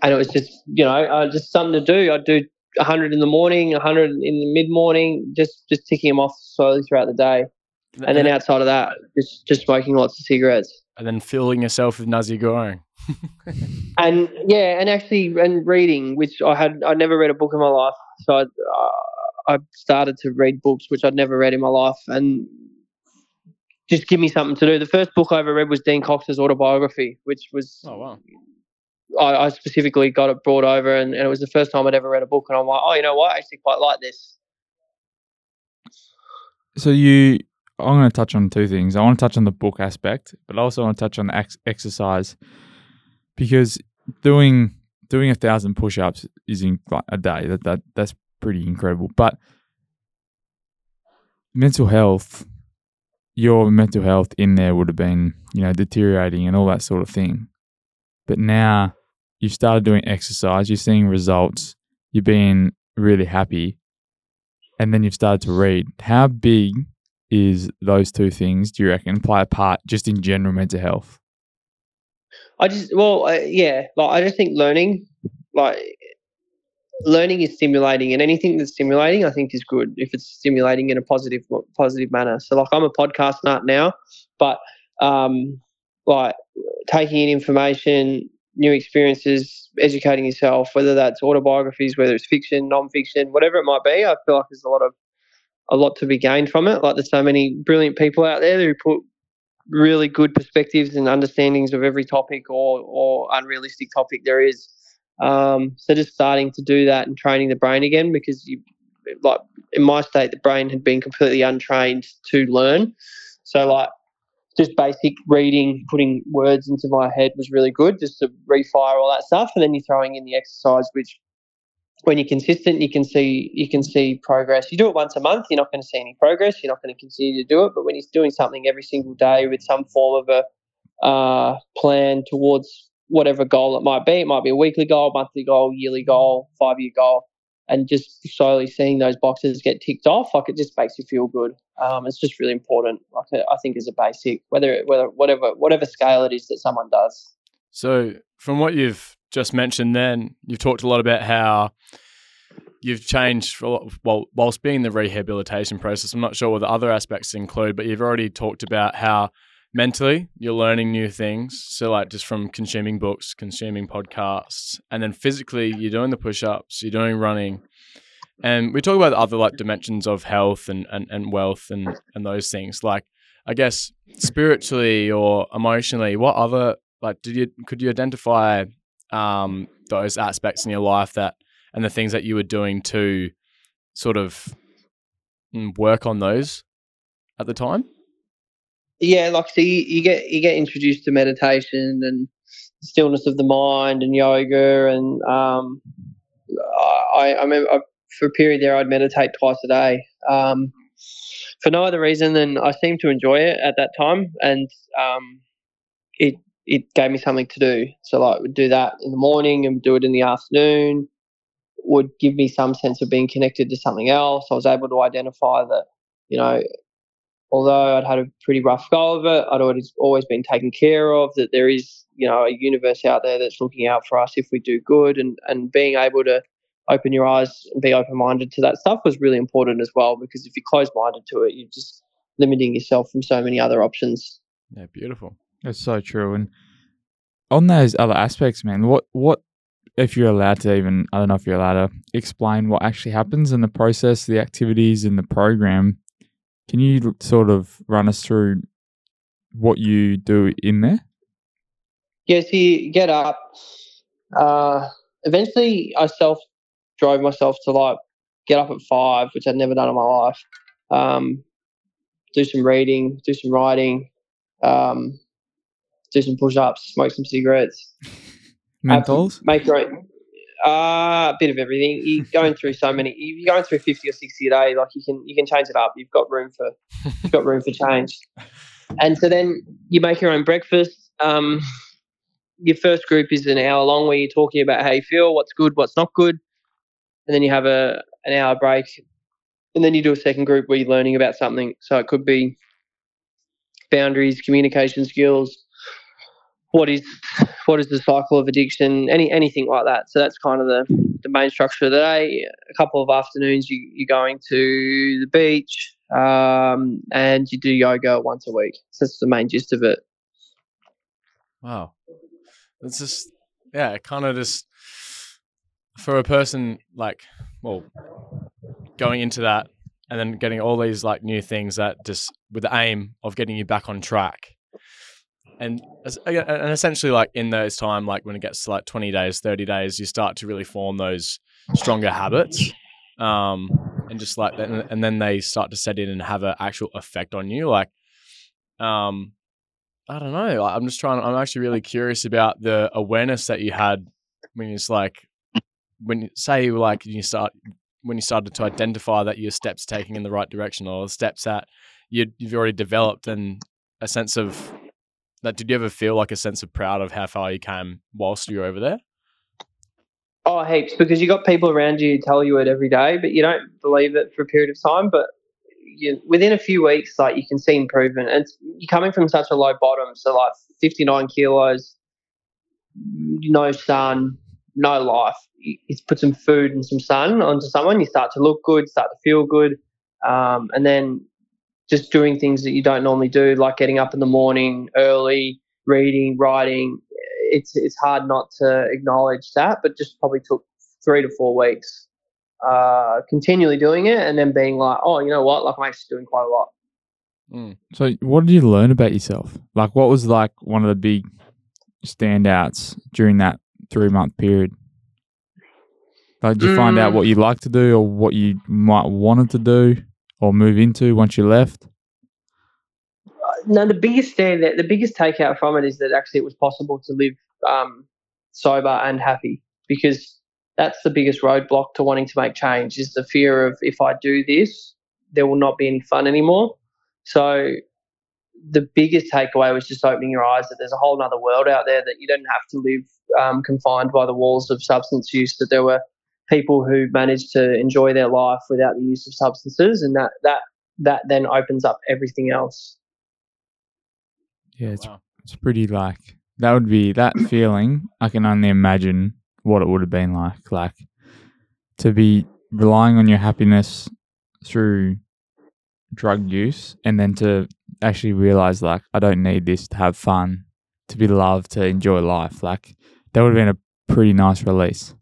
and it was just, you know, uh, just something to do. I'd do one hundred in the morning, one hundred in the mid-morning, just, just ticking them off slowly throughout the day. And then outside of that, just, just smoking lots of cigarettes. And then filling yourself with nasi goreng. And, yeah, and actually and reading, which I had, I'd never read a book in my life, so I... Uh, I started to read books which I'd never read in my life and just give me something to do. The first book I ever read was Dean Cox's autobiography, which was – oh, wow. I, I specifically got it brought over and, and it was the first time I'd ever read a book and I'm like, oh, you know what? I actually quite like this. So you – I'm going to touch on two things. I want to touch on the book aspect, but I also want to touch on the ex- exercise because doing doing a thousand push-ups is in like a day. That, that that's – pretty incredible. But mental health, your mental health in there would have been, you know, deteriorating and all that sort of thing. But now you've started doing exercise, you're seeing results, you're being really happy, and then you've started to read. How big is those two things, do you reckon, play a part just in general mental health? I just, well, uh, yeah, like I just think learning, like, learning is stimulating, and anything that's stimulating I think is good if it's stimulating in a positive positive manner. So like I'm a podcast nut now, but um, like taking in information, new experiences, educating yourself, whether that's autobiographies, whether it's fiction, non-fiction, whatever it might be, I feel like there's a lot of a lot to be gained from it. Like there's so many brilliant people out there who put really good perspectives and understandings of every topic or, or unrealistic topic there is. Um, so just starting to do that and training the brain again because, you, like in my state, the brain had been completely untrained to learn. So like just basic reading, putting words into my head was really good just to refire all that stuff. And then you're throwing in the exercise, which when you're consistent, you can see you can see progress. You do it once a month, you're not going to see any progress. You're not going to continue to do it. But when you're doing something every single day with some form of a uh, plan towards whatever goal it might be. It might be a weekly goal, monthly goal, yearly goal, five-year goal, and just slowly seeing those boxes get ticked off, like it just makes you feel good. Um, it's just really important, like I think, as a basic, whether whether whatever whatever scale it is that someone does. So from what you've just mentioned then, you've talked a lot about how you've changed, for, well, whilst being in the rehabilitation process, I'm not sure what the other aspects include, but you've already talked about how mentally, you're learning new things. So like just from consuming books, consuming podcasts, and then physically you're doing the push-ups, you're doing running. And we talk about the other like dimensions of health and, and, and wealth and, and those things. Like, I guess spiritually or emotionally, what other, like, did you, could you identify um, those aspects in your life that, and the things that you were doing to sort of work on those at the time? Yeah, like, so you, you get you get introduced to meditation and stillness of the mind and yoga, and um, I, I remember I, for a period there I'd meditate twice a day um, for no other reason than I seemed to enjoy it at that time, and um, it it gave me something to do. So like, would do that in the morning and do it in the afternoon. Would give me some sense of being connected to something else. I was able to identify that, you know, although I'd had a pretty rough go of it, I'd always, always been taken care of, that there is, you know, a universe out there that's looking out for us if we do good, and, and being able to open your eyes and be open-minded to that stuff was really important as well, because if you're closed-minded to it, you're just limiting yourself from so many other options. Yeah, beautiful. That's so true. And on those other aspects, man, what what if you're allowed to even, I don't know if you're allowed to explain what actually happens in the process, the activities in the program, can you sort of run us through what you do in there? Yeah, so you get up. Uh, eventually I self-drove myself to like get up at five, which I'd never done in my life, um, do some reading, do some writing, um, do some push-ups, smoke some cigarettes. Menthols? Make your own, uh, a bit of everything. You're going through so many. You're going through fifty or sixty a day. Like you can, you can change it up. You've got room for, you've got room for change. And so then you make your own breakfast. Um, your first group is an hour long where you're talking about how you feel, what's good, what's not good, and then you have a an hour break, and then you do a second group where you're learning about something. So it could be boundaries, communication skills. What is what is the cycle of addiction? Any anything like that. So that's kind of the, the main structure of the day. A couple of afternoons you, you're going to the beach, um, and you do yoga once a week. So that's the main gist of it. Wow, that's just yeah, kind of just for a person like well, going into that and then getting all these like new things that just with the aim of getting you back on track. And and essentially, like in those time, like when it gets to like twenty days, thirty days, you start to really form those stronger habits, um, and just like that, and then they start to set in and have an actual effect on you. Like, um, I don't know. Like, I'm just trying. I'm actually really curious about the awareness that you had when it's like when you say like you start when you started to identify that your steps taking in the right direction or the steps that you, you've already developed, and a sense of. Like, did you ever feel like a sense of proud of how far you came whilst you were over there? Oh, heaps, because you got people around you who tell you it every day, but you don't believe it for a period of time. But you, within a few weeks, like you can see improvement. And it's, you're coming from such a low bottom, so like fifty-nine kilos, no sun, no life. You, you put some food and some sun onto someone, you start to look good, start to feel good, um, and then just doing things that you don't normally do, like getting up in the morning early, reading, writing. It's it's hard not to acknowledge that, but just probably took three to four weeks uh, continually doing it and then being like, oh, you know what, like I'm actually doing quite a lot. Mm. So what did you learn about yourself? Like what was like one of the big standouts during that three-month period? Like, did you mm. find out what you like to do or what you might wanted to do? Or move into once you left? No, the biggest standout, the biggest takeout from it is that actually it was possible to live um, sober and happy, because that's the biggest roadblock to wanting to make change is the fear of if I do this, there will not be any fun anymore. So the biggest takeaway was just opening your eyes that there's a whole other world out there, that you don't have to live um, confined by the walls of substance use, that there were people who manage to enjoy their life without the use of substances, and that that that then opens up everything else. Yeah, it's, wow. It's pretty like that would be that feeling. I can only imagine what it would have been like, like to be relying on your happiness through drug use and then to actually realised, like, I don't need this to have fun, to be loved, to enjoy life. Like, that would have been a pretty nice release.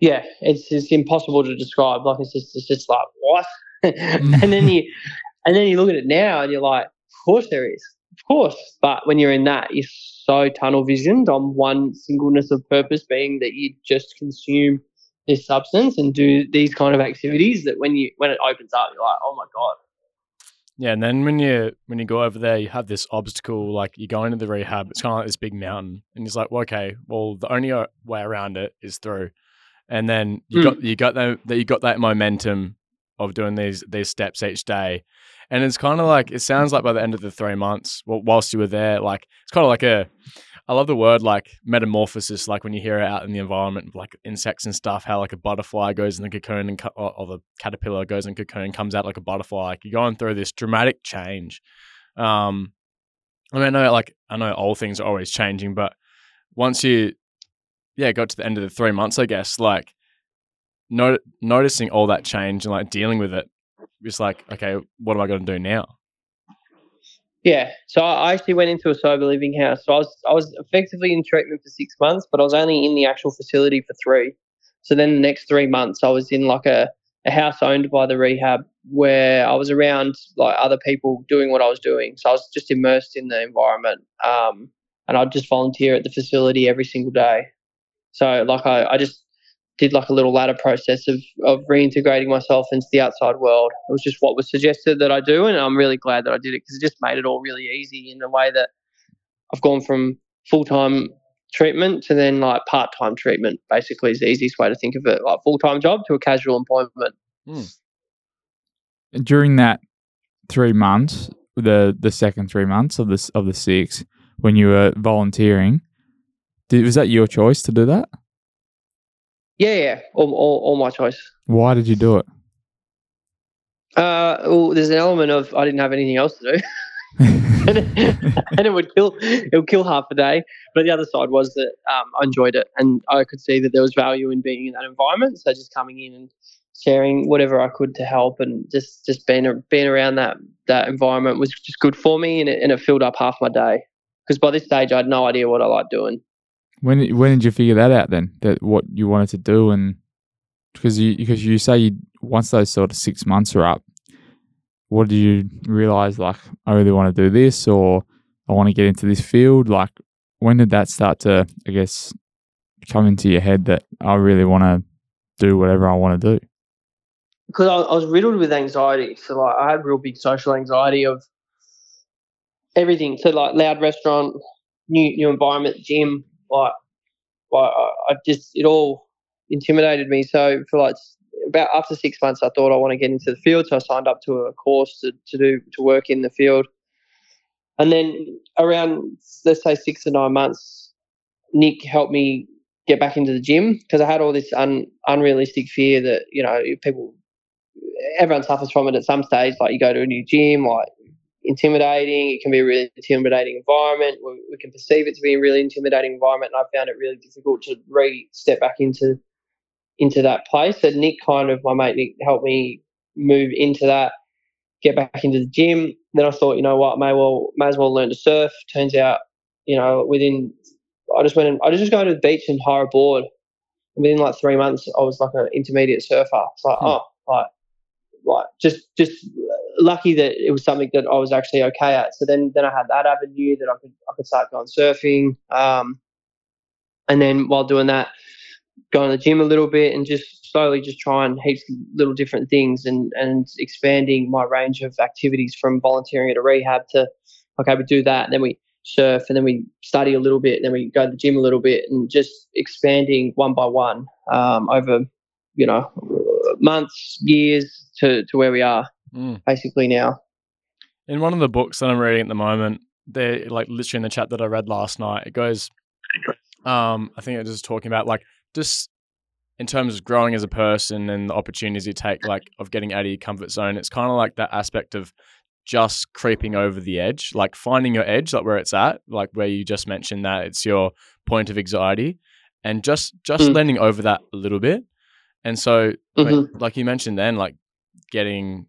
Yeah, it's it's impossible to describe. Like, it's just, it's just like, what? and then you and then you look at it now and you're like, of course there is. Of course. But when you're in that, you're so tunnel visioned on one singleness of purpose, being that you just consume this substance and do these kind of activities, that when you when it opens up, you're like, oh my God. Yeah, and then when you when you go over there, you have this obstacle, like you go into the rehab, it's kind of like this big mountain. And it's like, well, okay, well, the only way around it is through. And then you mm. got you got that you got that momentum of doing these these steps each day, and it's kind of like, it sounds like by the end of the three months, whilst you were there, like it's kind of like a, I love the word like metamorphosis, like when you hear it out in the environment, like insects and stuff, how like a butterfly goes in the cocoon and or, or the caterpillar goes in the cocoon, comes out like a butterfly. Like you're going through this dramatic change. Um, I mean, I know like I know all things are always changing, but once you Yeah, got to the end of the three months, I guess, like not- noticing all that change and like dealing with it, it's like, okay, what am I going to do now? Yeah, so I actually went into a sober living house. So I was I was effectively in treatment for six months, but I was only in the actual facility for three. So then the next three months I was in like a, a house owned by the rehab where I was around like other people doing what I was doing. So I was just immersed in the environment, um, and I'd just volunteer at the facility every single day. So like I, I just did like a little ladder process of, of reintegrating myself into the outside world. It was just what was suggested that I do, and I'm really glad that I did it because it just made it all really easy in a way that I've gone from full-time treatment to then like part-time treatment basically is the easiest way to think of it, like full-time job to a casual employment. Mm. During that three months, the the second three months of the, of the six, when you were volunteering, Did, was that your choice to do that? Yeah, yeah, all, all, all my choice. Why did you do it? Uh, well, there's an element of I didn't have anything else to do, and, it, and it would kill it would kill half a day. But the other side was that um, I enjoyed it, and I could see that there was value in being in that environment. So just coming in and sharing whatever I could to help, and just, just being being around that that environment was just good for me, and it, and it filled up half my day. Because by this stage, I had no idea what I liked doing. When when did you figure that out then? That what you wanted to do, and because you because you say you, once those sort of six months are up, what did you realize? Like, I really want to do this, or I want to get into this field. Like, when did that start to, I guess, come into your head that I really want to do whatever I want to do? Because I, I was riddled with anxiety, so like I had real big social anxiety of everything. So like loud restaurant, new new environment, gym. Like, like I just, it all intimidated me. So for like about after six months, I thought I want to get into the field. So I signed up to a course to, to do to work in the field. And then around, let's say six or nine months, Nick helped me get back into the gym because I had all this un, unrealistic fear that, you know, people, everyone suffers from it at some stage. Like you go to a new gym, like. Intimidating, it can be a really intimidating environment. We, we can perceive it to be a really intimidating environment, and I found it really difficult to re-step back into into that place. And Nick kind of, my mate Nick, helped me move into that, get back into the gym. Then I thought, you know what, may well may as well learn to surf. Turns out, you know, within, I just went and, I just go to the beach and hire a board. Within like three months, I was like an intermediate surfer. It's like, hmm. oh, like, like just, just... lucky that it was something that I was actually okay at. So then, then I had that avenue that I could I could start going surfing, um, and then while doing that, going to the gym a little bit and just slowly just trying heaps of little different things and and expanding my range of activities from volunteering at a rehab to okay, we do that, and then we surf, and then we study a little bit, and then we go to the gym a little bit, and just expanding one by one um, over you know months, years to to where we are. Mm. Basically now. In one of the books that I'm reading at the moment, they're like literally in the chat that I read last night, it goes, um, I think it was talking about like just in terms of growing as a person and the opportunities you take, like of getting out of your comfort zone. It's kind of like that aspect of just creeping over the edge, like finding your edge, like where it's at, like where you just mentioned that it's your point of anxiety and just, just mm. leaning over that a little bit. And so mm-hmm. like, like you mentioned then, like getting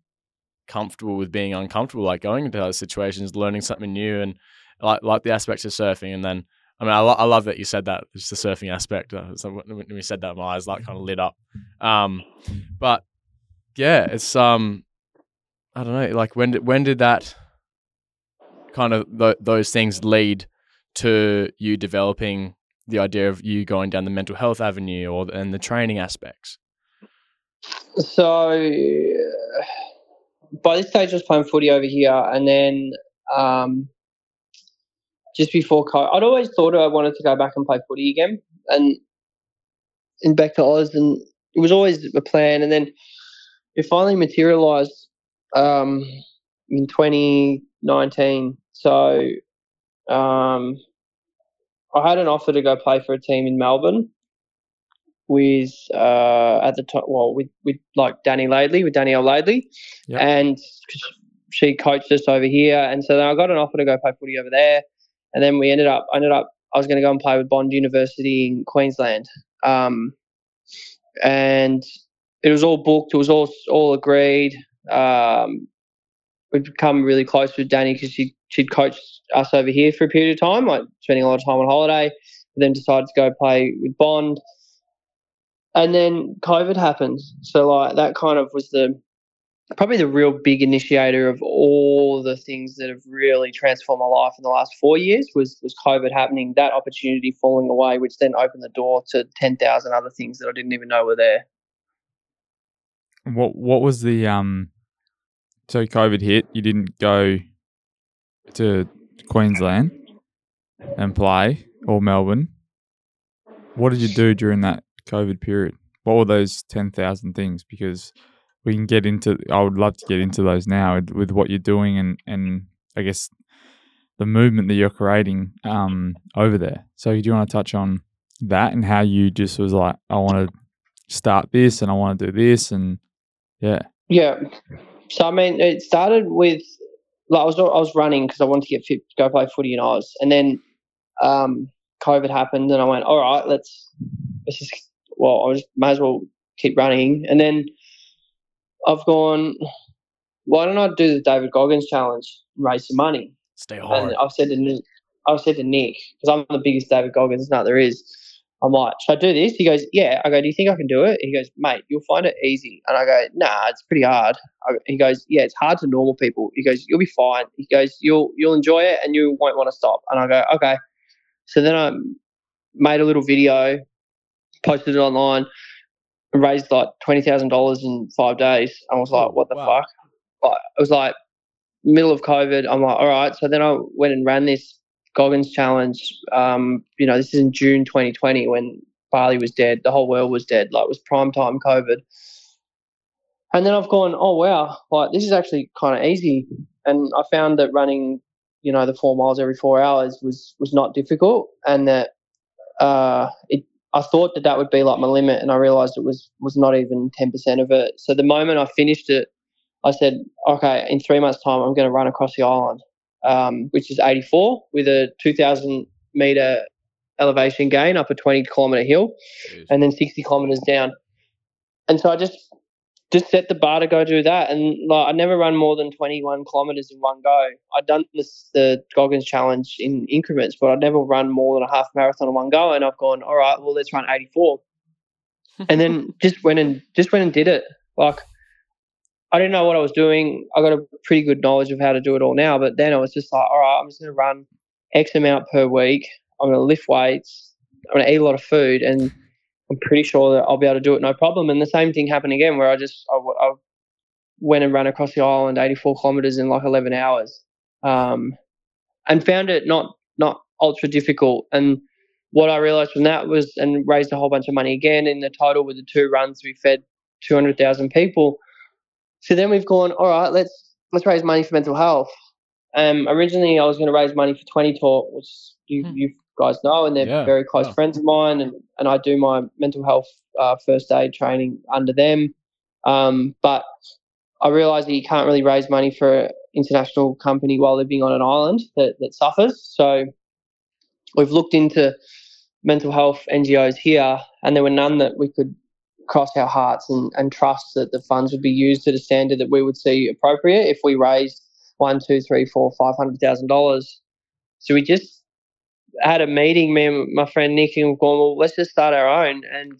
comfortable with being uncomfortable, like going into those situations, learning something new, and like like the aspects of surfing. And then, I mean, I, lo I love that you said that, just the surfing aspect. So when we said that, my eyes like kind of lit up. Um, but yeah, it's um, I don't know, like when did when did that kind of th those things lead to you developing the idea of you going down the mental health avenue or and the training aspects? So by this stage, I was playing footy over here, and then um, just before COVID, I'd always thought I wanted to go back and play footy again, and and back to Oz, and it was always a plan. And then it finally materialised um, in twenty nineteen. So um, I had an offer to go play for a team in Melbourne with uh, at the top, well, with with like Danny Laidley, with Danielle Laidley, yep. And she coached us over here, and so then I got an offer to go play footy over there, and then we ended up ended up I was going to go and play with Bond University in Queensland, um, and it was all booked, it was all all agreed. Um, we'd become really close with Danny because she she'd coached us over here for a period of time, like spending a lot of time on holiday, and then decided to go play with Bond. And then COVID happened. So, like, that kind of was the probably the real big initiator of all the things that have really transformed my life in the last four years was, was COVID happening, that opportunity falling away, which then opened the door to ten thousand other things that I didn't even know were there. What What was the um, – so COVID hit, you didn't go to Queensland and play or Melbourne. What did you do during that COVID period? What were those ten thousand things? Because we can get into, I would love to get into those now with, with what you're doing and, and I guess the movement that you're creating um, over there. So do you want to touch on that and how you just was like, I want to start this and I want to do this and yeah. Yeah. So, I mean, it started with, like I was, I was running because I wanted to get fit, go play footy in Oz. And then um, COVID happened and I went, all right, let's, let's just well, I just may as well keep running. And then I've gone, why don't I do the David Goggins challenge and raise some money? Stay hard. And I've said to, I've said to Nick, because I'm the biggest David Goggins nut there is, I'm like, should I do this? He goes, yeah. I go, do you think I can do it? He goes, mate, you'll find it easy. And I go, nah, it's pretty hard. I, he goes, yeah, it's hard to normal people. He goes, you'll be fine. He goes, you'll you'll enjoy it and you won't want to stop. And I go, okay. So then I made a little video, posted it online, raised like twenty thousand dollars in five days. I was like, what the wow. fuck? Like, it was like middle of COVID. I'm like, all right. So then I went and ran this Goggins challenge. Um, you know, this is in June twenty twenty when Bali was dead. The whole world was dead. Like, it was prime time COVID. And then I've gone, oh, wow, like this is actually kind of easy. And I found that running, you know, the four miles every four hours was, was not difficult, and that uh, it, I thought that that would be like my limit, and I realised it was was not even ten percent of it. So the moment I finished it, I said, okay, in three months' time I'm going to run across the island, um, which is eighty-four with a two thousand metre elevation gain up a twenty kilometre hill Jeez. And then sixty kilometres down. And so I just just set the bar to go do that, and like, I never run more than twenty-one kilometres in one go. I'd done this, the Goggins challenge in increments, but I'd never run more than a half marathon in one go. And I've gone, all right, well, let's run eighty-four, and then just went and just went and did it. Like, I didn't know what I was doing. I got a pretty good knowledge of how to do it all now, but then I was just like, all right, I'm just going to run X amount per week. I'm going to lift weights. I'm going to eat a lot of food, and I'm pretty sure that I'll be able to do it no problem. And the same thing happened again, where I just I, I went and ran across the island eighty-four kilometres in like eleven hours, um, and found it not not ultra difficult. And what I realised from that was, and raised a whole bunch of money again in the total with the two runs, we fed two hundred thousand people. So then we've gone, all right, let's let's raise money for mental health. Um, originally I was going to raise money for twenty talk, which you mm. you've guys know, and they're yeah, very close yeah. friends of mine, and, and I do my mental health uh, first aid training under them. Um, but I realised that you can't really raise money for an international company while living on an island that, that suffers. So we've looked into mental health N G Os here, and there were none that we could cross our hearts and, and trust that the funds would be used at a standard that we would see appropriate if we raised one, two, three, four, five hundred thousand dollars. So we just had a meeting, me and my friend Nikki, and we've gone, well, let's just start our own. And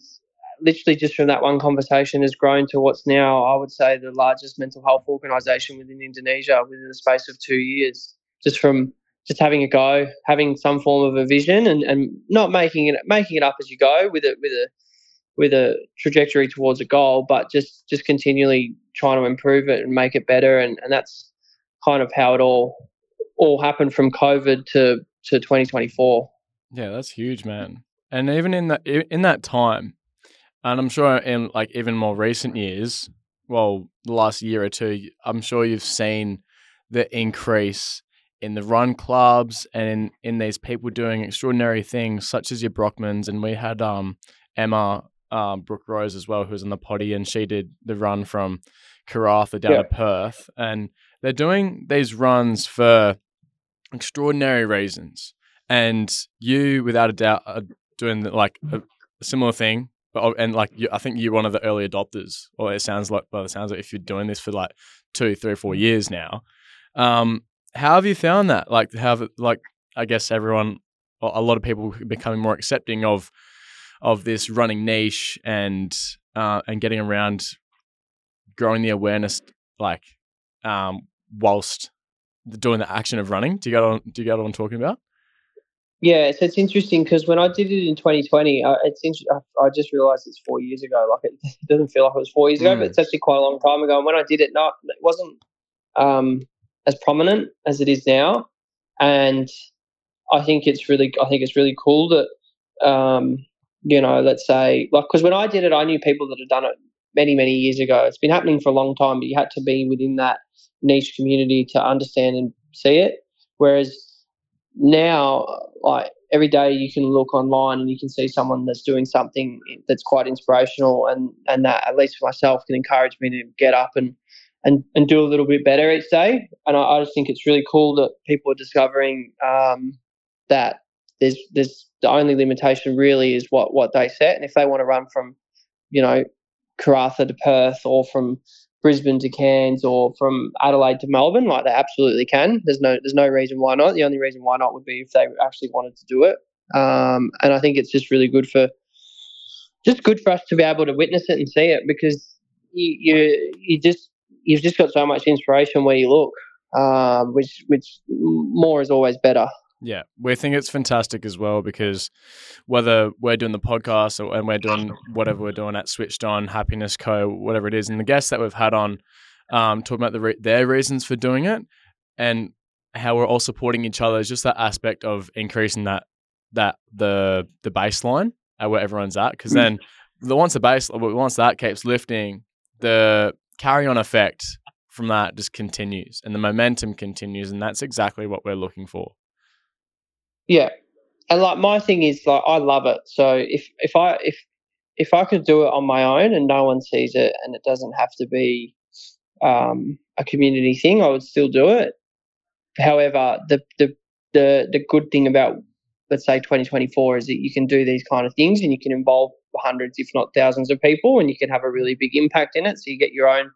literally just from that one conversation has grown to what's now, I would say, the largest mental health organisation within Indonesia within the space of two years, just from just having a go, having some form of a vision and, and not making it making it up as you go with a, with a with a trajectory towards a goal, but just, just continually trying to improve it and make it better. And, and that's kind of how it all all happened from COVID to, to twenty twenty-four. Yeah, that's huge, man. And even in that in that time, and I'm sure in like even more recent years, well, the last year or two, I'm sure you've seen the increase in the run clubs and in, in these people doing extraordinary things, such as your Brockmans. And we had um Emma um Brooke Rose as well, who was in the potty, and she did the run from Karatha down yeah. to Perth. And they're doing these runs for extraordinary reasons. And you, without a doubt, are doing like a similar thing. But, and like you, I think you're one of the early adopters, or it sounds like, well, it sounds like if you're doing this for like two, three, four years now. Um, how have you found that? Like, have like I guess everyone, a lot of people becoming more accepting of of this running niche and uh, and getting around, growing the awareness, like um, whilst doing the action of running. Do you get on? Do you get what I'm talking about? Yeah, so it's interesting because when I did it in twenty twenty, uh, it's int- I just realised it's four years ago. Like it, it doesn't feel like it was four years ago, mm. but it's actually quite a long time ago. And when I did it, not it wasn't um, as prominent as it is now. And I think it's really, I think it's really cool that um, you know, let's say, like, because when I did it, I knew people that had done it many, many years ago. It's been happening for a long time, but you had to be within that niche community to understand and see it. Whereas now, like every day, you can look online and you can see someone that's doing something that's quite inspirational, and, and that, at least for myself, can encourage me to get up and, and, and do a little bit better each day. And I, I just think it's really cool that people are discovering um, that there's there's the only limitation really is what, what they set. And if they want to run from, you know, Karatha to Perth, or from Brisbane to Cairns, or from Adelaide to Melbourne, like they absolutely can. There's no there's no reason why not. The only reason why not would be if they actually wanted to do it. Um, and I think it's just really good for just good for us to be able to witness it and see it, because you you, you just you've just got so much inspiration where you look, um, which which more is always better. Yeah, we think it's fantastic as well, because whether we're doing the podcast or and we're doing whatever we're doing at Switched On, Happiness Co, whatever it is, and the guests that we've had on um, talking about the re- their reasons for doing it and how we're all supporting each other is just that aspect of increasing that that the the baseline at where everyone's at, because then the once the base once that keeps lifting, the carry on effect from that just continues and the momentum continues, and that's exactly what we're looking for. Yeah, and like my thing is like I love it. So if if I if if I could do it on my own and no one sees it and it doesn't have to be um, a community thing, I would still do it. However, the the the the good thing about, let's say, twenty twenty-four is that you can do these kind of things and you can involve hundreds, if not thousands, of people, and you can have a really big impact in it. So you get your own,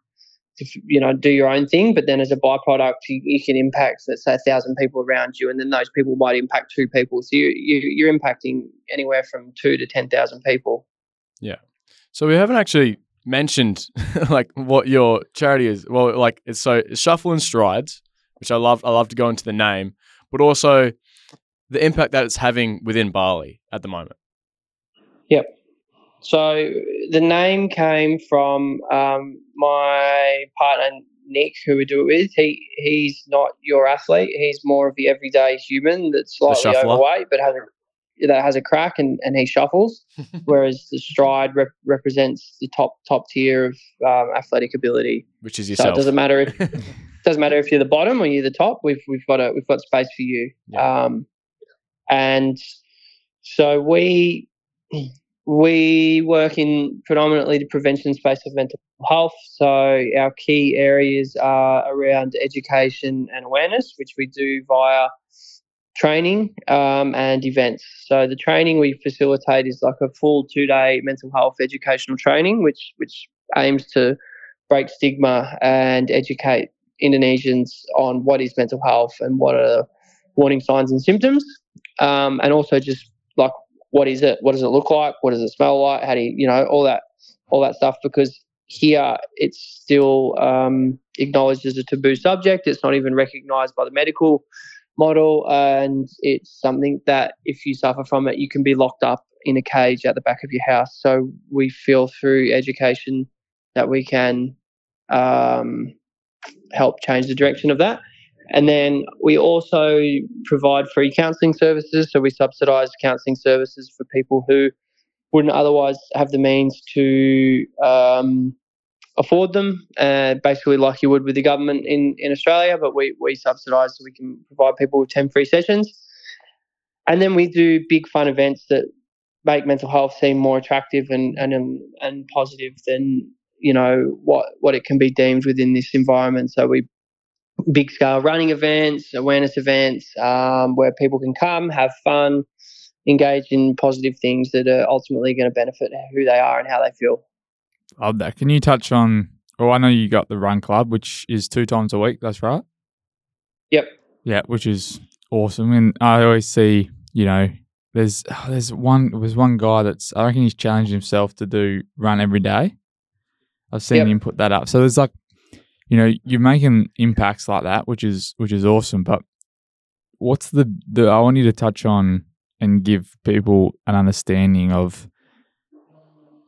you know, do your own thing, but then as a byproduct, you, you can impact, let's say, a thousand people around you, and then those people might impact two people. So you, you, you're impacting anywhere from two to ten thousand people. Yeah. So we haven't actually mentioned like what your charity is. Well, like it's so it's Shuffle and Strides, which I love. I love to go into the name, but also the impact that it's having within Bali at the moment. Yep. So the name came from um, my partner, Nick, who we do it with. He He's not your athlete. He's more of the everyday human that's slightly overweight but has a, that has a crack and, and he shuffles, whereas the stride rep- represents the top top tier of um, athletic ability. Which is yourself. So it doesn't matter if, it doesn't matter if you're the bottom or you're the top. We've, we've, got, a, we've got space for you. Yeah. Um, and so we... We work in predominantly the prevention space of mental health. So our key areas are around education and awareness, which we do via training um, and events. So the training we facilitate is like a full two-day mental health educational training, which which aims to break stigma and educate Indonesians on what is mental health and what are the warning signs and symptoms, um, and also just like what is it, what does it look like, what does it smell like, how do you, you know, all that all that stuff, because here it's still um, acknowledged as a taboo subject. It's not even recognised by the medical model, and it's something that if you suffer from it, you can be locked up in a cage at the back of your house. So we feel through education that we can um, help change the direction of that. And then we also provide free counselling services. So we subsidise counselling services for people who wouldn't otherwise have the means to um, afford them, uh, basically like you would with the government in, in Australia, but we, we subsidise so we can provide people with ten free sessions. And then we do big fun events that make mental health seem more attractive and and, and positive than, you know, what, what it can be deemed within this environment. So we big scale running events, awareness events, um, where people can come, have fun, engage in positive things that are ultimately going to benefit who they are and how they feel. Love that. Can you touch on, well, I know you got the run club, which is two times a week, that's right? Yep. Yeah, which is awesome. And I always see, you know, there's oh, there's one there's one guy that's, I reckon he's challenged himself to do run every day. I've seen yep. him put that up. So there's like, you know, you're making impacts like that, which is which is awesome. But what's the, the I want you to touch on and give people an understanding of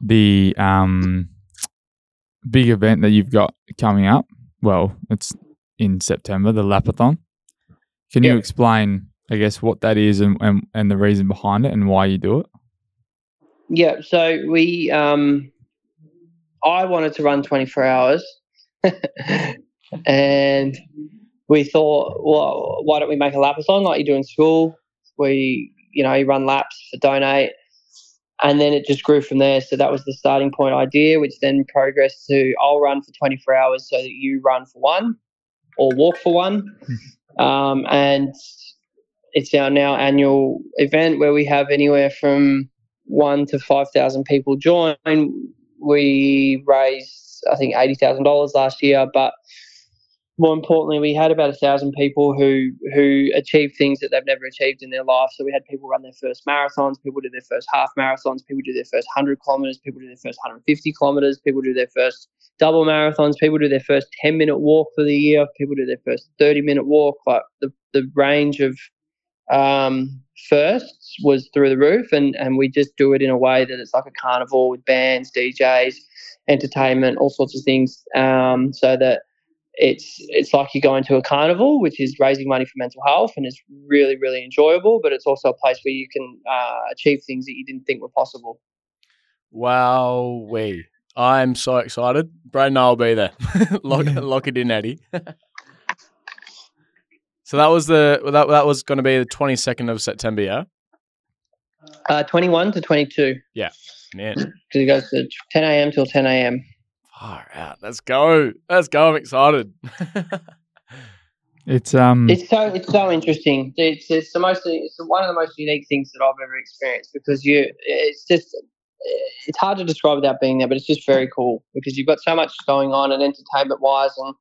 the um, big event that you've got coming up. Well, it's in September, the Lapathon. Can yeah. you explain, I guess, what that is and, and, and the reason behind it and why you do it? Yeah, so we, um, I wanted to run twenty-four hours and we thought, well, why don't we make a Lapathon like you do in school? We, you know, you run laps for donate. And then it just grew from there. So that was the starting point idea, which then progressed to I'll run for twenty-four hours so that you run for one or walk for one. Um, and it's our now annual event where we have anywhere from one to five thousand people join. We raised, I think, eighty thousand dollars last year, but more importantly, we had about a thousand people who who achieved things that they've never achieved in their life. So we had people run their first marathons, people do their first half marathons, people do their first one hundred kilometres, people do their first one hundred fifty kilometres, people do their first double marathons, people do their first ten-minute walk for the year, people do their first thirty-minute walk. Like the, the range of um, firsts was through the roof, and, and we just do it in a way that it's like a carnival with bands, D Js, entertainment, all sorts of things, um, so that It's it's like you go into a carnival, which is raising money for mental health, and it's really, really enjoyable, but it's also a place where you can uh, achieve things that you didn't think were possible. Wowee. I'm so excited. Braden, I'll be there. lock, lock it in, Eddie. So that was the that, that was going to be the twenty-second of September, yeah? Uh, twenty-one to twenty-two. Yeah. Man. Because it goes to ten a.m. till ten a.m. All right, let's go. Let's go. I'm excited. it's um, it's so it's so interesting. It's it's the most it's one of the most unique things that I've ever experienced, because you it's just it's hard to describe without being there, but it's just very cool because you've got so much going on and entertainment wise, and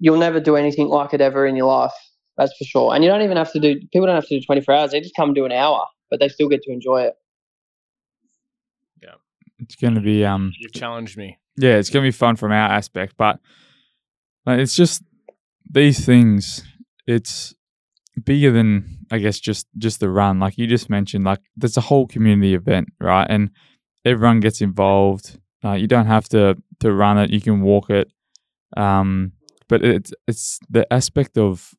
you'll never do anything like it ever in your life. That's for sure. And you don't even have to do people don't have to do twenty-four hours. They just come do an hour, but they still get to enjoy it. It's going to be um. You've challenged me. Yeah, it's going to be fun from our aspect, but it's just these things. It's bigger than, I guess, just just the run. Like you just mentioned, like there's a whole community event, right? And everyone gets involved. Uh, you don't have to to run it. You can walk it. Um, but it's it's the aspect of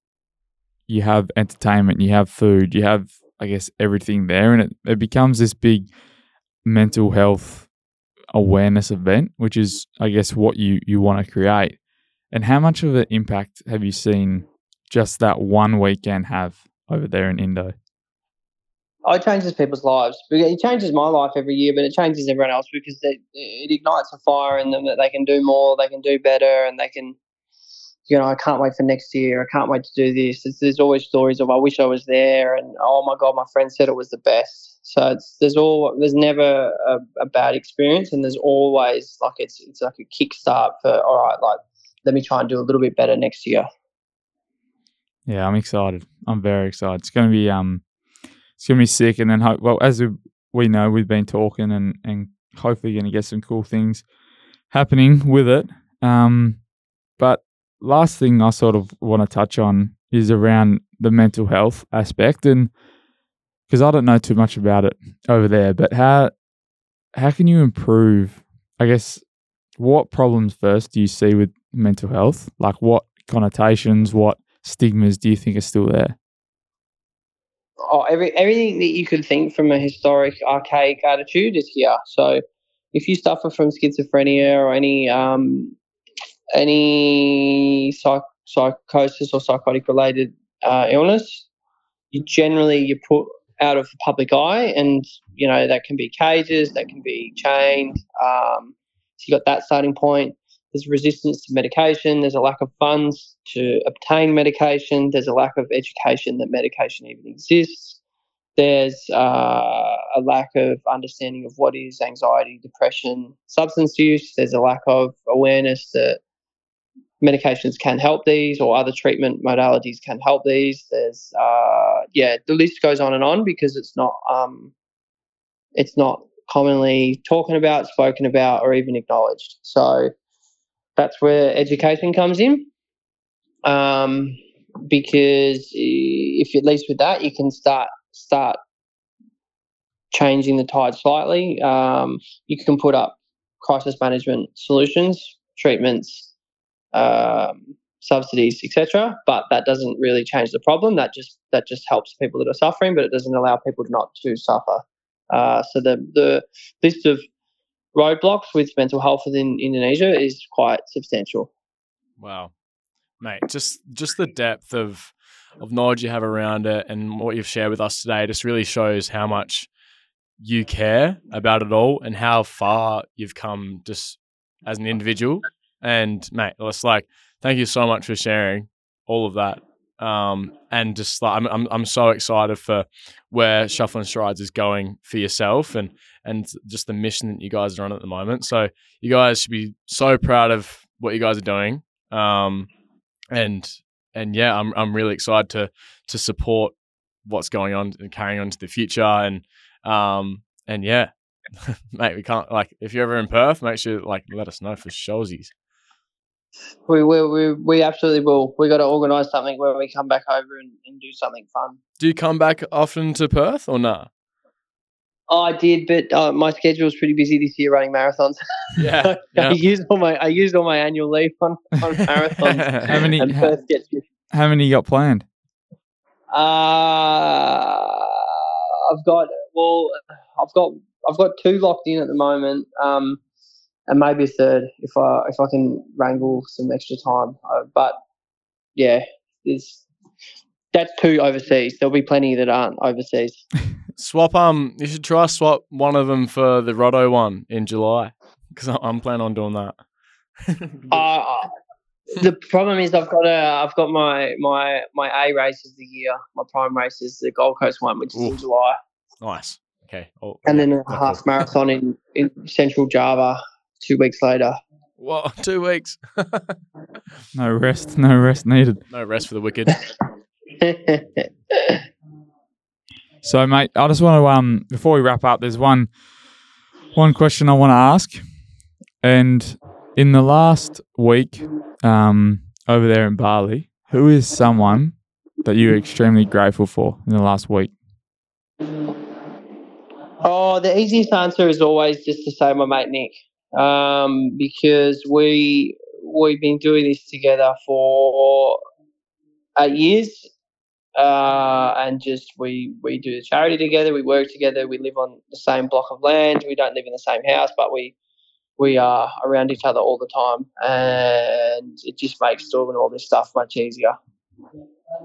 you have entertainment, you have food, you have, I guess, everything there, and it it becomes this big mental health awareness event, which is, I guess, what you, you want to create. And how much of an impact have you seen just that one weekend have over there in Indo? Oh, it changes people's lives. It changes my life every year, but it changes everyone else because they, it ignites a fire in them that they can do more, they can do better, and they can you know, I can't wait for next year. I can't wait to do this. It's, there's always stories of I wish I was there, and oh my God, my friend said it was the best. So it's, there's all there's never a, a bad experience, and there's always like it's it's like a kickstart for all right, like let me try and do a little bit better next year. Yeah, I'm excited. I'm very excited. It's going to be um, it's going to be sick. And then hope well as we, we know, we've been talking and and hopefully going to get some cool things happening with it. Um, but last thing I sort of want to touch on is around the mental health aspect, and because I don't know too much about it over there, but how how can you improve? I guess what problems first do you see with mental health? Like what connotations, what stigmas do you think are still there? Oh, every, everything that you could think from a historic, archaic attitude is here. So if you suffer from schizophrenia or any um, any psych- psychosis or psychotic-related uh, illness, you generally you're put out of the public eye, and, you know, that can be cages, that can be chained. Um, so you've got that starting point. There's resistance to medication. There's a lack of funds to obtain medication. There's a lack of education that medication even exists. There's uh, a lack of understanding of what is anxiety, depression, substance use. There's a lack of awareness that medications can help these or other treatment modalities can help these. There's, uh, yeah, the list goes on and on because it's not, um, it's not commonly talking about, spoken about, or even acknowledged. So that's where education comes in, um, because if you're at least with that, you can start start changing the tide slightly. Um, you can put up crisis management solutions, treatments, um, subsidies, et cetera. But that doesn't really change the problem. That just that just helps people that are suffering, but it doesn't allow people to not to suffer. Uh, so the the list of roadblocks with mental health within Indonesia is quite substantial. Wow, mate! Just just the depth of of knowledge you have around it and what you've shared with us today just really shows how much you care about it all and how far you've come just as an individual. And mate, it's like thank you so much for sharing all of that. Um, and just like I'm, I'm, I'm so excited for where Shuffle and Strides is going for yourself and and just the mission that you guys are on at the moment. So you guys should be so proud of what you guys are doing. Um, and and yeah, I'm I'm really excited to to support what's going on and carrying on to the future. And um and yeah, mate, we can't like if you're ever in Perth, make sure like let us know for showsies. We will. We, we absolutely will. We got to organise something where we come back over and, and do something fun. Do you come back often to Perth or nah? Oh, I did, but uh, my schedule was pretty busy this year running marathons. Yeah, yeah. I used all my I used all my annual leave on, on marathons. How many? How, how many you got planned? Uh, I've got well, I've got I've got two locked in at the moment. Um. And maybe a third if I if I can wrangle some extra time. Uh, but yeah, it's that's two overseas. There'll be plenty that aren't overseas. Swap um, you should try swap one of them for the Roto one in July because I'm planning on doing that. uh, the problem is I've got a I've got my my my A race of the year. My prime race is the Gold Coast one, which is Ooh. in July. Nice. Okay. Oh, and then a oh, half cool. marathon in, in Central Java. Two weeks later. Whoa, two weeks. No rest, no rest needed. No rest for the wicked. So, mate, I just want to, um, before we wrap up, there's one one question I want to ask. And in the last week um, over there in Bali, who is someone that you're extremely grateful for in the last week? Oh, the easiest answer is always just to say my mate Nick. Um, because we we've been doing this together for eight years, uh, and just we we do the charity together. We work together. We live on the same block of land. We don't live in the same house, but we we are around each other all the time, and it just makes doing all this stuff much easier.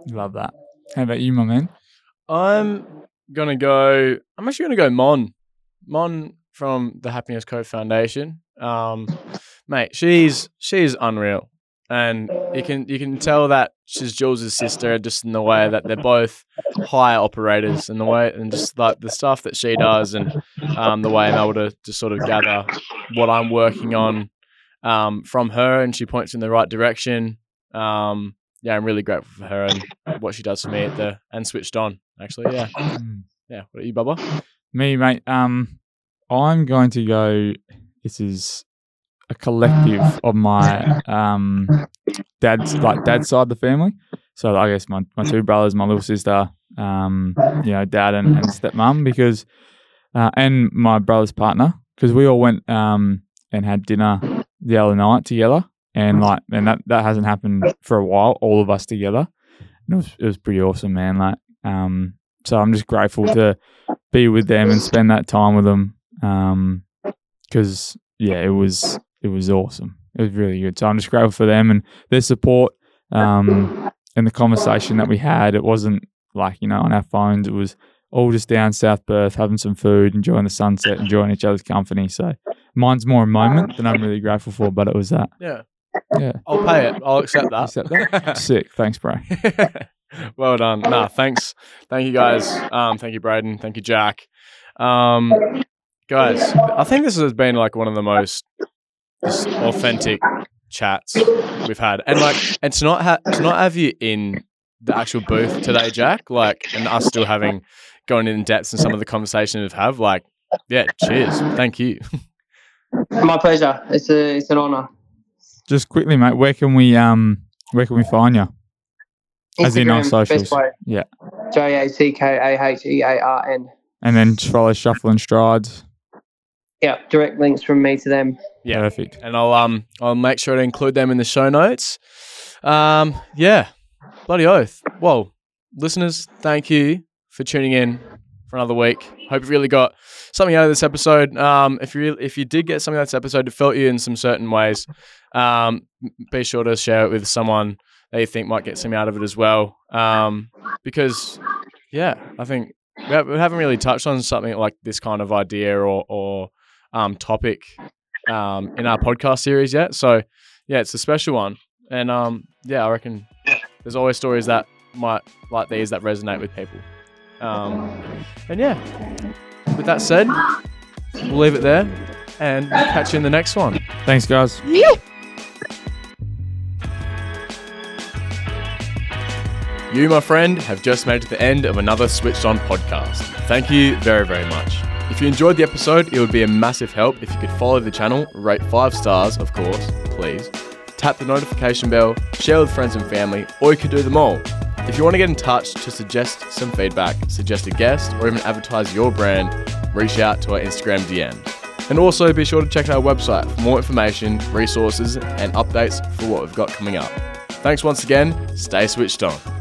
Love that. How about you, my man? I'm gonna go. I'm actually gonna go Mon. Mon. From the Happiness Co Foundation, um, mate, she's she's unreal, And you can you can tell that she's Jules' sister just in the way that they're both high operators, and the way and just like the stuff that she does, and um, the way I'm able to just sort of gather what I'm working on um, from her, and she points in the right direction. Um, yeah, I'm really grateful for her and what she does for me at the and Switched On. Actually, yeah, yeah. What are you, Bubba? Me, mate. Um, I'm going to go. This is a collective of my um, dad's like dad's side of the family. So I guess my, my two brothers, my little sister, um, you know, dad and, and stepmom, because uh, and my brother's partner, because we all went um, and had dinner the other night together, and like and that, that hasn't happened for a while, all of us together. And it was it was pretty awesome, man. Like um, so I'm just grateful to be with them and spend that time with them. Um, because yeah, it was. It was awesome. It was really good. So I'm just grateful for them and their support um, and the conversation that we had. It wasn't like, you know, on our phones. It was all just down South Perth, having some food, enjoying the sunset, enjoying each other's company. So mine's more a moment than I'm really grateful for, but it was that. Yeah. Yeah. I'll pay it. I'll accept that. Accept that. Sick. Thanks, bro. Well done. Nah, thanks. Thank you, guys. Um, thank you, Braden. Thank you, Jack. Um, guys, I think this has been like one of the most just authentic chats we've had, and like, and to not ha- to not have you in the actual booth today, Jack, like, and us still having going in depth in some of the conversations we've had, like, yeah, cheers, thank you. My pleasure. It's a it's an honour. Just quickly, mate, where can we um where can we find you? Instagram, as in our socials, yeah. J A C K A H E A R N. And then follow Shuffle and Strides. Yeah, direct links from me to them. Yeah, perfect. And I'll um I'll make sure to include them in the show notes. Um, yeah, bloody oath. Well, listeners, thank you for tuning in for another week. Hope you really got something out of this episode. Um, if you really, if you did get something out of this episode that felt you in some certain ways, um, be sure to share it with someone that you think might get something out of it as well. Um, because yeah, I think we haven't really touched on something like this kind of idea or or. Um, topic um, in our podcast series yet, so yeah, it's a special one, and um, yeah, I reckon there's always stories that might like these that resonate with people, um, and yeah, with that said, we'll leave it there, and we'll catch you in the next one. Thanks, guys. You, my friend, have just made it to the end of another Switched On podcast. Thank you very, very much. If you enjoyed the episode, it would be a massive help if you could follow the channel, rate five stars, of course, please, tap the notification bell, share with friends and family, or you could do them all. If you want to get in touch to suggest some feedback, suggest a guest, or even advertise your brand, reach out to our Instagram D M. And also be sure to check out our website for more information, resources, and updates for what we've got coming up. Thanks once again. Stay switched on.